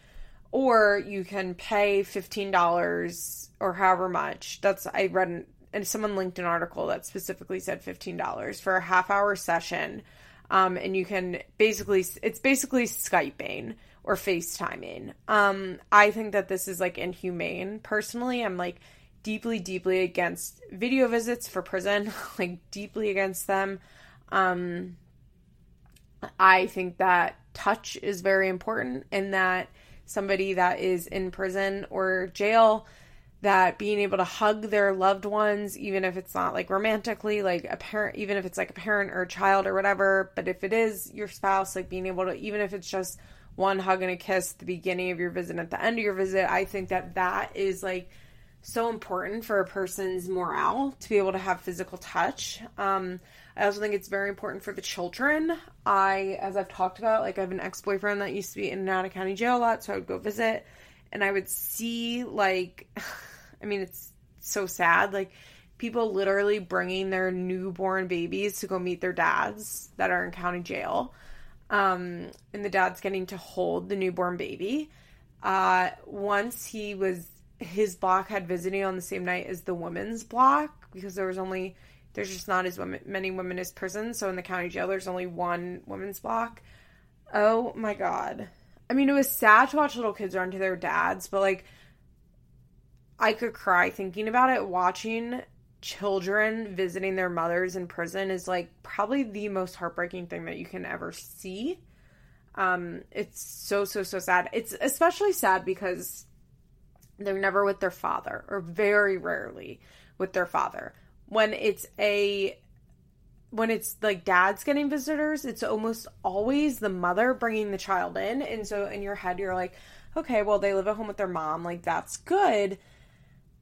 or you can pay fifteen dollars or however much. That's I read an, and someone linked an article that specifically said fifteen dollars for a half hour session, um and you can basically it's basically Skyping or FaceTiming. um I think that this is, like, inhumane. Personally, I'm, like, deeply deeply against video visits for prison. Like, deeply against them. um I think that touch is very important, and that somebody that is in prison or jail, that being able to hug their loved ones, even if it's not, like, romantically, like a parent, even if it's like a parent or a child or whatever, but if it is your spouse, like, being able to, even if it's just one hug and a kiss at the beginning of your visit and at the end of your visit, I think that that is, like, so important for a person's morale to be able to have physical touch. Um, I also think it's very important for the children. I, as I've talked about, like, I have an ex-boyfriend that used to be in and out of county jail a lot, so I would go visit, and I would see, like, I mean, it's so sad, like, people literally bringing their newborn babies to go meet their dads that are in county jail, um, and the dad's getting to hold the newborn baby. Uh, once he was, his block had visiting on the same night as the women's block, because there was only... There's just not as women, many women as prisons. So in the county jail, there's only one women's block. Oh my God. I mean, it was sad to watch little kids run to their dads, but, like, I could cry thinking about it. Watching children visiting their mothers in prison is, like, probably the most heartbreaking thing that you can ever see. Um, it's so, so, so sad. It's especially sad because they're never with their father, or very rarely with their father. When it's a, when it's, like, dads getting visitors, it's almost always the mother bringing the child in. And so in your head, you're like, okay, well, they live at home with their mom. Like, that's good.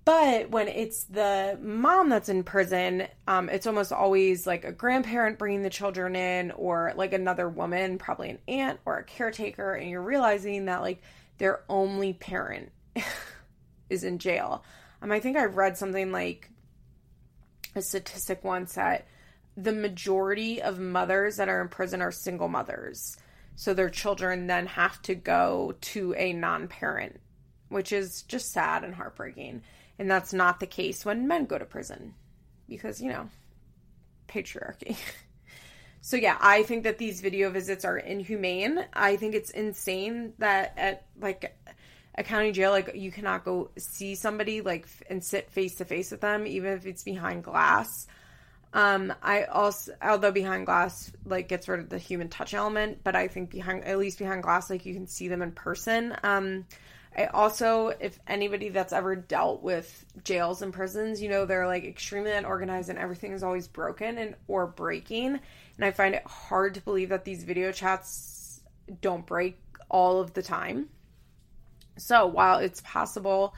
But when it's the mom that's in prison, um, it's almost always, like, a grandparent bringing the children in, or, like, another woman, probably an aunt or a caretaker. And you're realizing that, like, their only parent is in jail. Um, I think I read something like, a statistic once that the majority of mothers that are in prison are single mothers. So their children then have to go to a non-parent, which is just sad and heartbreaking. And that's not the case when men go to prison because, you know, patriarchy. So yeah, I think that these video visits are inhumane. I think it's insane that at, like, a county jail, like, you cannot go see somebody, like, and sit face-to-face with them, even if it's behind glass. Um, I also, although behind glass, like, gets rid of the human touch element, but I think behind, at least behind glass, like, you can see them in person. Um, I also, if anybody that's ever dealt with jails and prisons, you know, they're, like, extremely unorganized and everything is always broken and or breaking. And I find it hard to believe that these video chats don't break all of the time. So while it's possible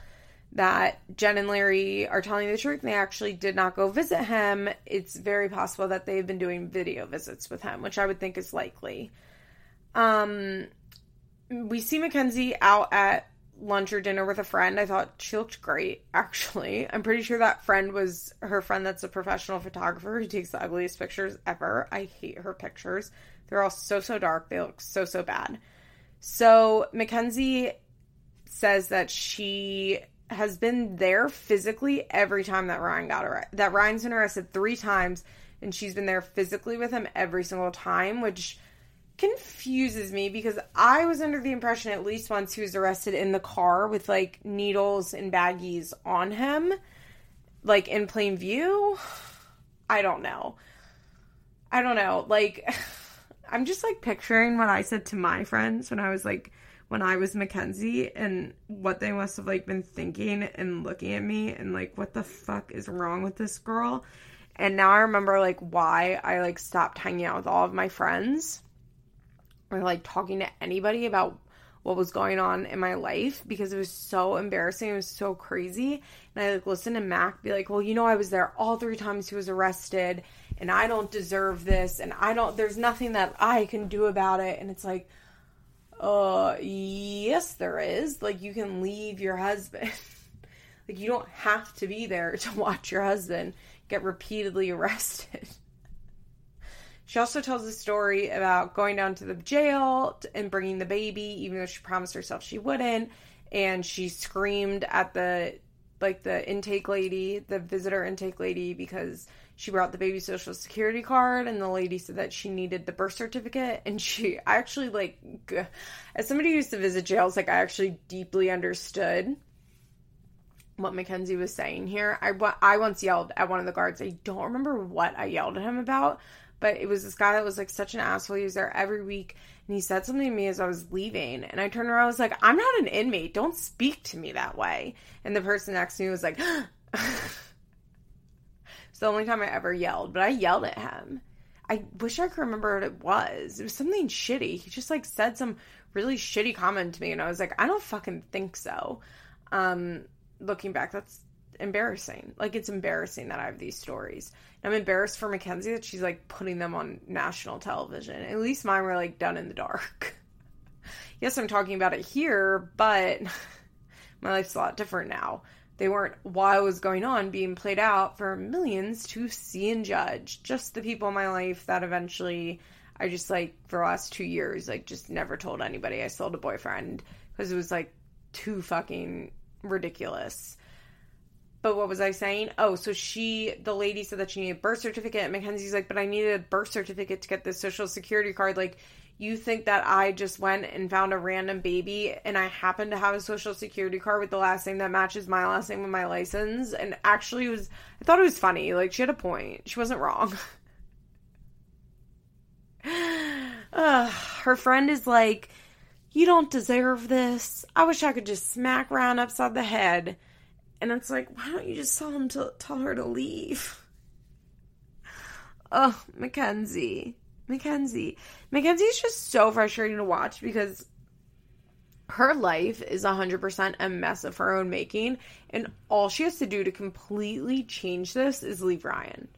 that Jen and Larry are telling the truth and they actually did not go visit him, it's very possible that they've been doing video visits with him, which I would think is likely. Um, we see Mackenzie out at lunch or dinner with a friend. I thought she looked great, actually. I'm pretty sure that friend was her friend that's a professional photographer who takes the ugliest pictures ever. I hate her pictures. They're all so, so dark. They look so, so bad. So Mackenzie says that she has been there physically every time that Ryan got arrested. That Ryan's been arrested three times, and she's been there physically with him every single time, which confuses me because I was under the impression at least once he was arrested in the car with, like, needles and baggies on him, like, in plain view. I don't know. I don't know. Like, I'm just, like, picturing what I said to my friends when I was, like, when I was Mackenzie, and what they must have, like, been thinking and looking at me and, like, what the fuck is wrong with this girl? And now I remember, like, why I, like, stopped hanging out with all of my friends or, like, talking to anybody about what was going on in my life because it was so embarrassing. It was so crazy. And I, like, listened to Mac be like, well, you know, I was there all three times he was arrested and I don't deserve this and I don't, there's nothing that I can do about it. And it's like, uh, yes, there is. Like, you can leave your husband. Like, you don't have to be there to watch your husband get repeatedly arrested. She also tells a story about going down to the jail and bringing the baby, even though she promised herself she wouldn't. And she screamed at the, like, the intake lady, the visitor intake lady, because she brought the baby's social security card, and the lady said that she needed the birth certificate, and she, I actually, like, as somebody who used to visit jails, like, I actually deeply understood what Mackenzie was saying here. I, I once yelled at one of the guards. I don't remember what I yelled at him about, but it was this guy that was, like, such an asshole. He was there every week, and he said something to me as I was leaving, and I turned around, I was like, I'm not an inmate. Don't speak to me that way. And the person next to me was like, it's the only time I ever yelled, but I yelled at him. I wish I could remember what it was. It was something shitty. He just, like, said some really shitty comment to me, and I was like, I don't fucking think so. Um, looking back, that's embarrassing. Like, it's embarrassing that I have these stories. And I'm embarrassed for Mackenzie that she's, like, putting them on national television. At least mine were, like, done in the dark. Yes, I'm talking about it here, but my life's a lot different now. They weren't, while it was going on, being played out for millions to see and judge. Just the people in my life that eventually I just, like, for the last two years, like, just never told anybody I sold a boyfriend because it was, like, too fucking ridiculous. But what was I saying? Oh, so she, the lady said that she needed a birth certificate, and Mackenzie's like, but I needed a birth certificate to get this social security card. Like, you think that I just went and found a random baby and I happen to have a social security card with the last name that matches my last name with my license? And actually it was, I thought it was funny. Like, she had a point. She wasn't wrong. uh, her friend is like, you don't deserve this. I wish I could just smack Ryan upside the head. And it's like, why don't you just tell him to tell her to leave? Oh, Mackenzie. Mackenzie. Mackenzie's just so frustrating to watch because her life is one hundred percent a mess of her own making, and all she has to do to completely change this is leave Ryan.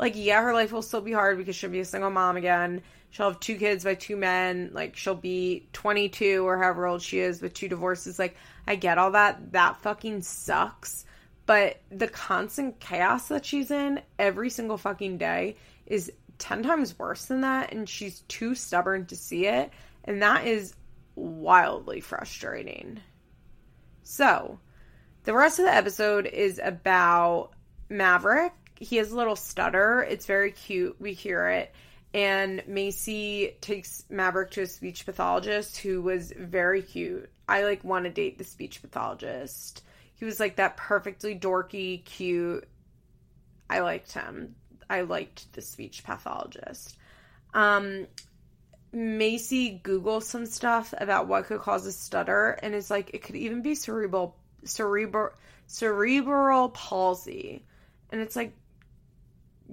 Like, yeah, her life will still be hard because she'll be a single mom again. She'll have two kids by two men. Like, she'll be twenty-two or however old she is with two divorces. Like, I get all that. That fucking sucks. But the constant chaos that she's in every single fucking day is ten times worse than that, and she's too stubborn to see it, and that is wildly frustrating. So, the rest of the episode is about Maverick. He has a little stutter. It's very cute. We hear it. And Maci takes Maverick to a speech pathologist who was very cute. I, like, want to date the speech pathologist. He was, like, that perfectly dorky, cute. I liked him. I liked the speech pathologist. Um, Maci Googles some stuff about what could cause a stutter, and it's, like, it could even be cerebral, cerebral, cerebral palsy. And it's, like,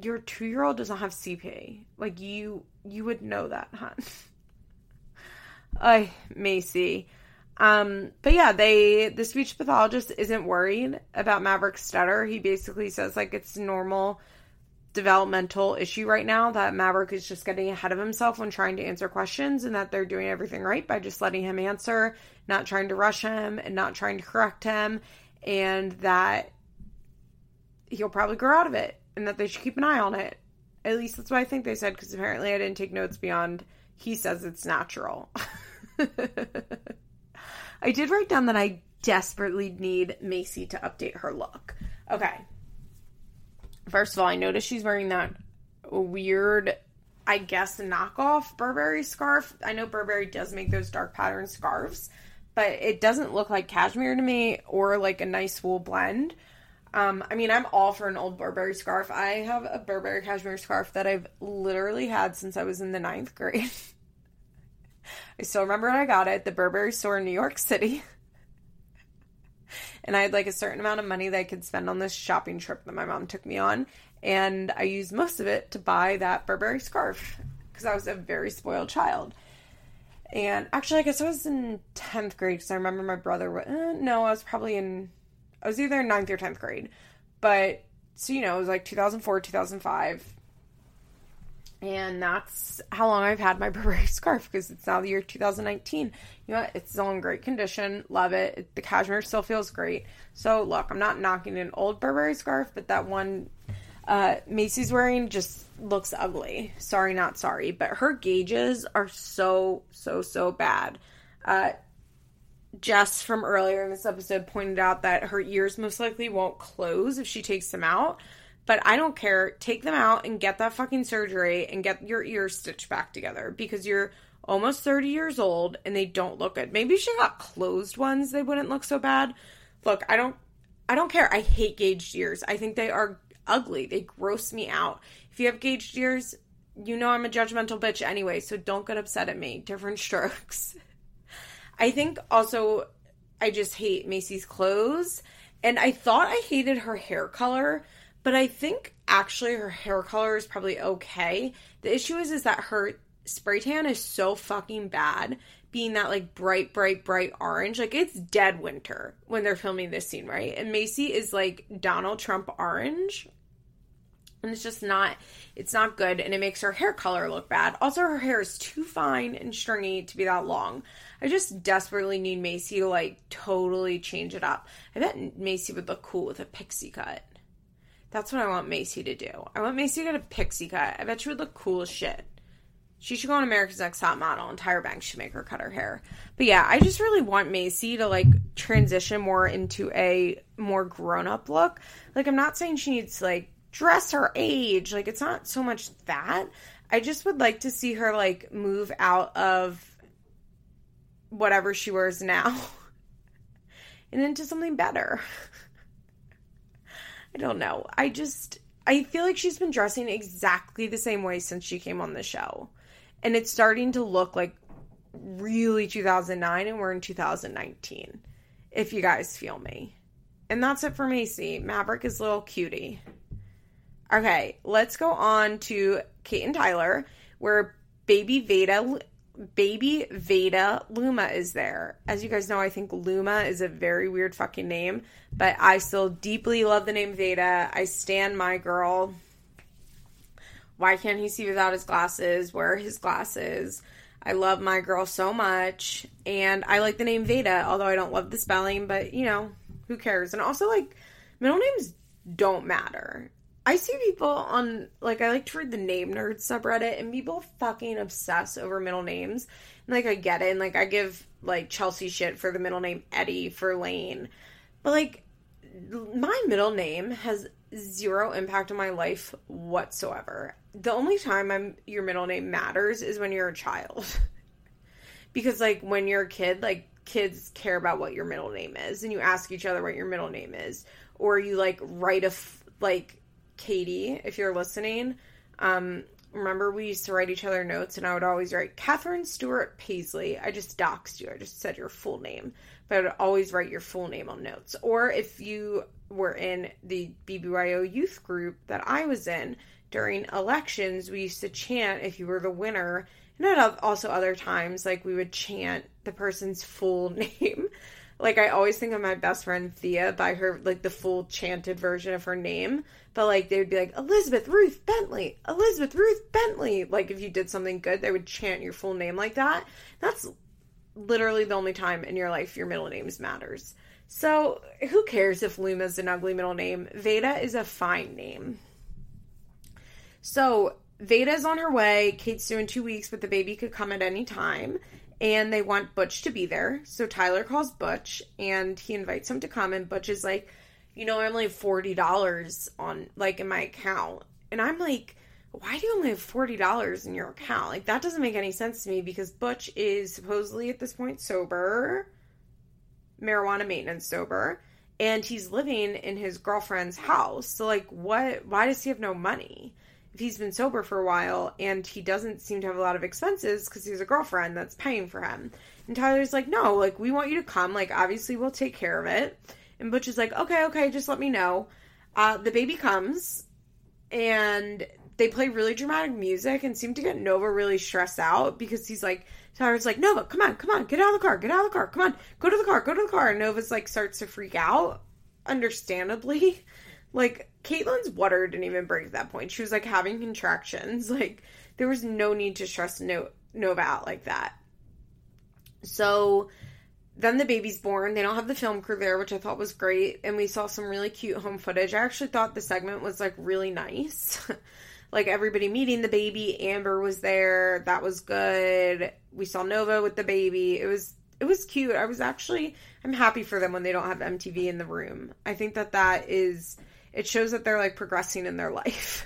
your two-year-old doesn't have C P. Like, you, you would know that, huh? Ay, Maci. Um, but yeah, they, the speech pathologist isn't worried about Maverick's stutter. He basically says, like, it's normal developmental issue right now, that Maverick is just getting ahead of himself when trying to answer questions, and that they're doing everything right by just letting him answer, not trying to rush him and not trying to correct him, and that he'll probably grow out of it and that they should keep an eye on it. At least that's what I think they said, because apparently I didn't take notes beyond he says it's natural. I did write down that I desperately need Maci to update her look. Okay. First of all, I noticed she's wearing that weird, I guess, knockoff Burberry scarf. I know Burberry does make those dark pattern scarves, but it doesn't look like cashmere to me or like a nice wool blend. Um, I mean, I'm all for an old Burberry scarf. I have a Burberry cashmere scarf that I've literally had since I was in the ninth grade. I still remember when I got it at the Burberry store in New York City. And I had, like, a certain amount of money that I could spend on this shopping trip that my mom took me on. And I used most of it to buy that Burberry scarf, because I was a very spoiled child. And actually, I guess I was in tenth grade, because I remember my brother was... Eh, no, I was probably in... I was either in ninth or tenth grade. But, so, you know, it was, like, two thousand four, two thousand five... And that's how long I've had my Burberry scarf, because it's now the year two thousand nineteen. You know what? It's still in great condition. Love it. it. The cashmere still feels great. So, look, I'm not knocking an old Burberry scarf, but that one uh, Maci's wearing just looks ugly. Sorry, not sorry. But her gauges are so, so, so bad. Uh, Jess from earlier in this episode pointed out that her ears most likely won't close if she takes them out. But I don't care. Take them out and get that fucking surgery and get your ears stitched back together, because you're almost thirty years old and they don't look good. Maybe if she got closed ones, they wouldn't look so bad. Look, I don't I don't care. I hate gauged ears. I think they are ugly. They gross me out. If you have gauged ears, you know I'm a judgmental bitch anyway, so don't get upset at me. Different strokes. I think also I just hate Maci's clothes. And I thought I hated her hair color, but I think, actually, her hair color is probably okay. The issue is, is that her spray tan is so fucking bad, being that, like, bright, bright, bright orange. Like, it's dead winter when they're filming this scene, right? And Maci is, like, Donald Trump orange. And it's just not, it's not good, and it makes her hair color look bad. Also, her hair is too fine and stringy to be that long. I just desperately need Maci to, like, totally change it up. I bet Maci would look cool with a pixie cut. That's what I want Maci to do. I want Maci to get a pixie cut. I bet she would look cool as shit. She should go on America's Next Top Model, and Tyra Banks should make her cut her hair. But yeah, I just really want Maci to, like, transition more into a more grown-up look. Like, I'm not saying she needs to, like, dress her age. Like, it's not so much that. I just would like to see her, like, move out of whatever she wears now and into something better. I don't know. I just, I feel like she's been dressing exactly the same way since she came on the show. And it's starting to look like really two thousand nine, and we're in two thousand nineteen, if you guys feel me. And that's it for Maci. Maverick is a little cutie. Okay, let's go on to Cate and Tyler, where baby Veda, baby Veda Luma is there. As you guys know, I think Luma is a very weird fucking name, but I still deeply love the name Veda. I stan my girl. Why can't he see without his glasses? Where are his glasses? I love my girl so much, and I like the name Veda, although I don't love the spelling, but, you know, who cares? And also, like, middle names don't matter. I see people on, like, I like to read the Name Nerd subreddit, and people fucking obsess over middle names. And, like, I get it. And, like, I give, like, Chelsea shit for the middle name Eddie for Lane. But, like, my middle name has zero impact on my life whatsoever. The only time I'm, your middle name matters is when you're a child. Because, like, when you're a kid, like, kids care about what your middle name is, and you ask each other what your middle name is, or you, like, write a, f- like, Katie, if you're listening, um, remember we used to write each other notes, and I would always write, Catherine Stewart Paisley, I just doxed you, I just said your full name, but I would always write your full name on notes. Or if you were in the B B Y O youth group that I was in, during elections, we used to chant if you were the winner, and at also other times, like, we would chant the person's full name. Like, I always think of my best friend, Thea, by her, like, the full chanted version of her name, but, like, they would be like, Elizabeth Ruth Bentley, Elizabeth Ruth Bentley, like, if you did something good, they would chant your full name like that. That's literally the only time in your life your middle names matters. So, who cares if Luma's an ugly middle name? Veda is a fine name. So, Veda's on her way. Kate's due in two weeks, but the baby could come at any time. And they want Butch to be there. So, Tyler calls Butch, and he invites him to come. And Butch is like, you know, I only have forty dollars on, like, in my account. And I'm like, why do you only have forty dollars in your account? Like, that doesn't make any sense to me, because Butch is supposedly, at this point, sober. Marijuana maintenance sober. And he's living in his girlfriend's house. So, like, what? Why does he have no money? If he's been sober for a while, and he doesn't seem to have a lot of expenses because he has a girlfriend that's paying for him. And Tyler's like, no, like, we want you to come. Like, obviously, we'll take care of it. And Butch is like, okay, okay, just let me know. Uh, the baby comes, and they play really dramatic music and seem to get Nova really stressed out, because he's like, Tyler's like, Nova, come on, come on, get out of the car, get out of the car, come on, go to the car, go to the car. And Nova's, like, starts to freak out, understandably. Like, Caitlin's water didn't even break at that point. She was, like, having contractions. Like, there was no need to stress no- Nova out like that. So, then the baby's born. They don't have the film crew there, which I thought was great. And we saw some really cute home footage. I actually thought the segment was, like, really nice. Like, everybody meeting the baby. Amber was there. That was good. We saw Nova with the baby. It was... It was cute. I was actually, I'm happy for them when they don't have M T V in the room. I think that that is, it shows that they're, like, progressing in their life.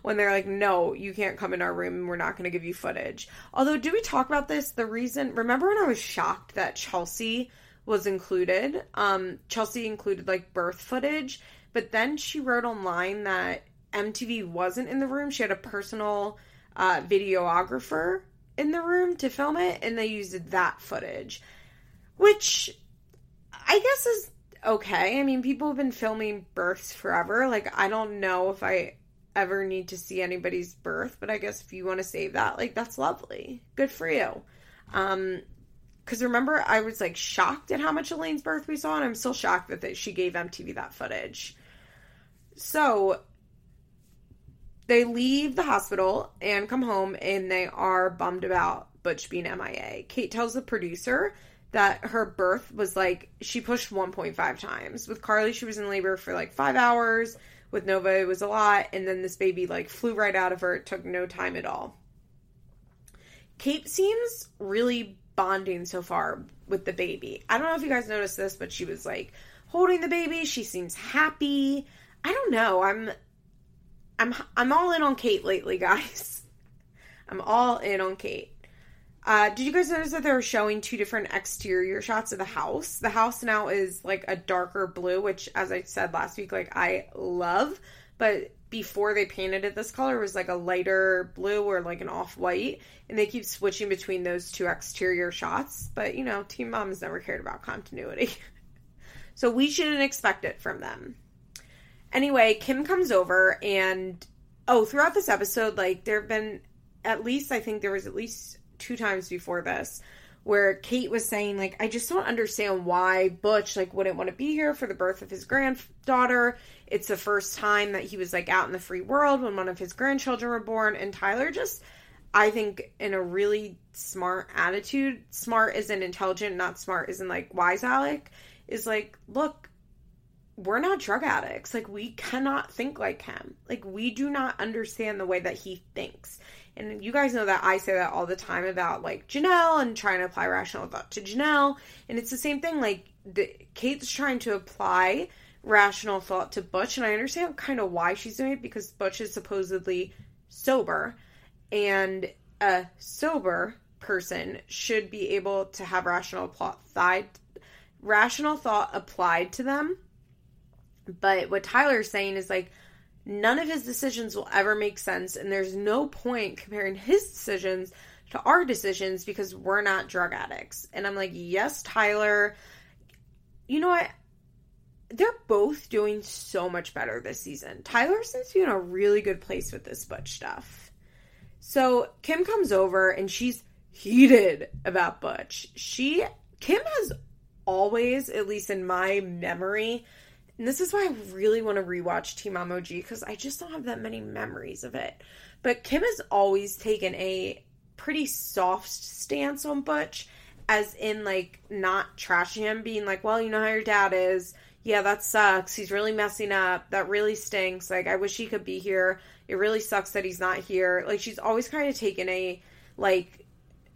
When they're like, no, you can't come in our room, and we're not going to give you footage. Although, did we talk about this? The reason, remember when I was shocked that Chelsea was included? Um, Chelsea included, like, birth footage, but then she wrote online that M T V wasn't in the room. She had a personal uh, videographer in the room to film it, and they used that footage, which I guess is okay. I mean, people have been filming births forever. Like, I don't know if I ever need to see anybody's birth, but I guess if you want to save that, like, that's lovely. Good for you. Um, because remember, I was, like, shocked at how much Elaine's birth we saw, and I'm still shocked that, that she gave M T V that footage. So... they leave the hospital and come home, and they are bummed about Butch being M I A. Kate tells the producer that her birth was, like, she pushed one point five times. With Carly, she was in labor for, like, five hours. With Nova, it was a lot. And then this baby, like, flew right out of her. It took no time at all. Kate seems really bonding so far with the baby. I don't know if you guys noticed this, but she was, like, holding the baby. She seems happy. I don't know. I'm... I'm I'm all in on Kate lately, guys. I'm all in on Kate. Uh, did you guys notice that they were showing two different exterior shots of the house? The house now is, like, a darker blue, which, as I said last week, like, I love. But before they painted it this color, it was, like, a lighter blue or, like, an off-white. And they keep switching between those two exterior shots. But, you know, Team Mom's never cared about continuity. So we shouldn't expect it from them. Anyway, Kim comes over, and, oh, throughout this episode, like, there have been at least, I think there was at least two times before this, where Kate was saying, like, I just don't understand why Butch, like, wouldn't want to be here for the birth of his granddaughter. It's the first time that he was, like, out in the free world when one of his grandchildren were born, and Tyler just, I think, in a really smart attitude, smart isn't intelligent, not smart isn't, like, wise Alec, is like, look, we're not drug addicts. Like, we cannot think like him. Like, we do not understand the way that he thinks. And you guys know that I say that all the time about, like, Janelle and trying to apply rational thought to Janelle. And it's the same thing. Like, the, Kate's trying to apply rational thought to Butch. And I understand kind of why she's doing it, because Butch is supposedly sober. And a sober person should be able to have rational plot thigh, rational thought applied to them. But what Tyler's saying is, like, none of his decisions will ever make sense, and there's no point comparing his decisions to our decisions because we're not drug addicts. And I'm like, yes, Tyler, you know what? They're both doing so much better this season. Tyler seems to be in a really good place with this Butch stuff. So Kim comes over, and she's heated about Butch. She, Kim has always, at least in my memory, and this is why I really want to rewatch Team M O G because I just don't have that many memories of it. But Kim has always taken a pretty soft stance on Butch, as in, like, not trashing him, being like, well, you know how your dad is. Yeah, that sucks. He's really messing up. That really stinks. Like, I wish he could be here. It really sucks that he's not here. Like, she's always kind of taken a, like,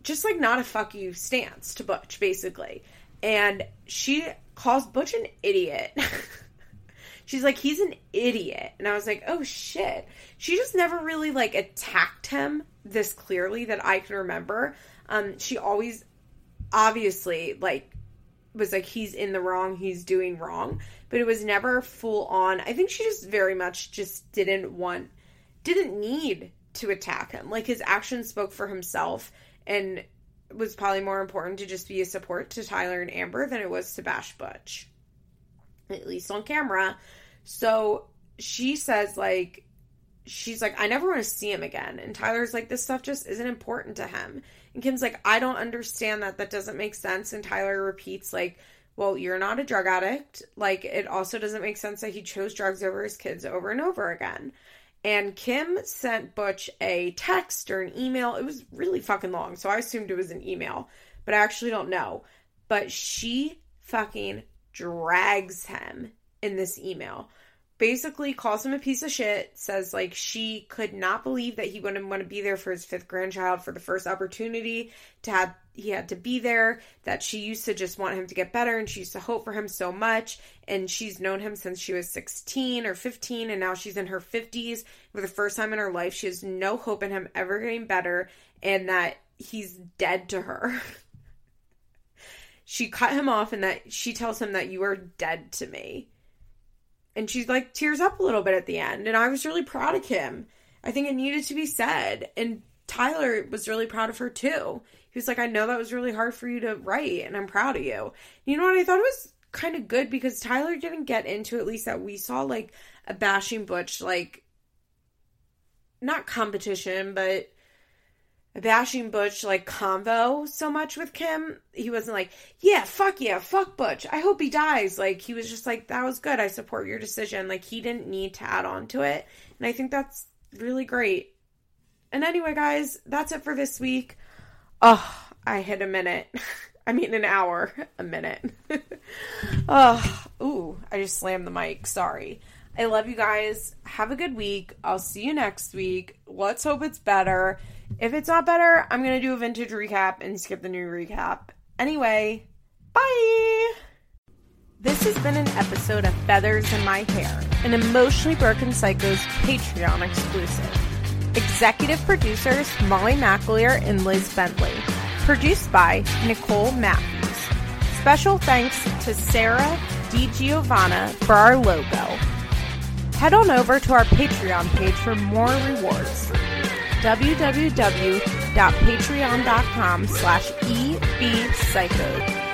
just, like, not a fuck you stance to Butch, basically. And she calls Butch an idiot. She's like, he's an idiot. And I was like, oh, shit. She just never really, like, attacked him this clearly that I can remember. Um, she always, obviously, like, was like, he's in the wrong, he's doing wrong. But it was never full on. I think she just very much just didn't want, didn't need to attack him. Like, his actions spoke for himself, and was probably more important to just be a support to Tyler and Amber than it was to bash Butch, at least on camera. So she says, like, she's like, I never want to see him again. And Tyler's like, this stuff just isn't important to him. And Kim's like, I don't understand that. That doesn't make sense. And Tyler repeats, like, well, you're not a drug addict. Like, it also doesn't make sense that he chose drugs over his kids over and over again. And Kim sent Butch a text or an email. It was really fucking long, so I assumed it was an email, but I actually don't know. But she fucking drags him in this email. Basically calls him a piece of shit, says, like, she could not believe that he wouldn't want to be there for his fifth grandchild for the first opportunity to have, he had to be there, that she used to just want him to get better, and she used to hope for him so much, and she's known him since she was sixteen or fifteen, and now she's in her fifties. For the first time in her life, she has no hope in him ever getting better, and that he's dead to her. She cut him off, and that she tells him that you are dead to me. And she's, like, tears up a little bit at the end. And I was really proud of Kim. I think it needed to be said. And Tyler was really proud of her, too. He was like, I know that was really hard for you to write, and I'm proud of you. You know what? I thought it was kind of good because Tyler didn't get into, at least that we saw, like, a bashing Butch, like, not competition, but a bashing Butch, like, convo so much with Kim. He wasn't like, yeah, fuck yeah, fuck Butch, I hope he dies. Like, he was just like, that was good, I support your decision. Like, he didn't need to add on to it. And I think that's really great. And anyway, guys, that's it for this week. Oh, I hit a minute. I mean, an hour. A minute. Oh, ooh, I just slammed the mic. Sorry. I love you guys. Have a good week. I'll see you next week. Let's hope it's better. If it's not better, I'm going to do a vintage recap and skip the new recap. Anyway, bye! This has been an episode of Feathers in My Hair, an Emotionally Broken Psycho's Patreon exclusive. Executive producers Molly McAleer and Liz Bentley. Produced by Nicole Matthews. Special thanks to Sarah DiGiovanna for our logo. Head on over to our Patreon page for more rewards. w w w dot patreon dot com slash e b psycho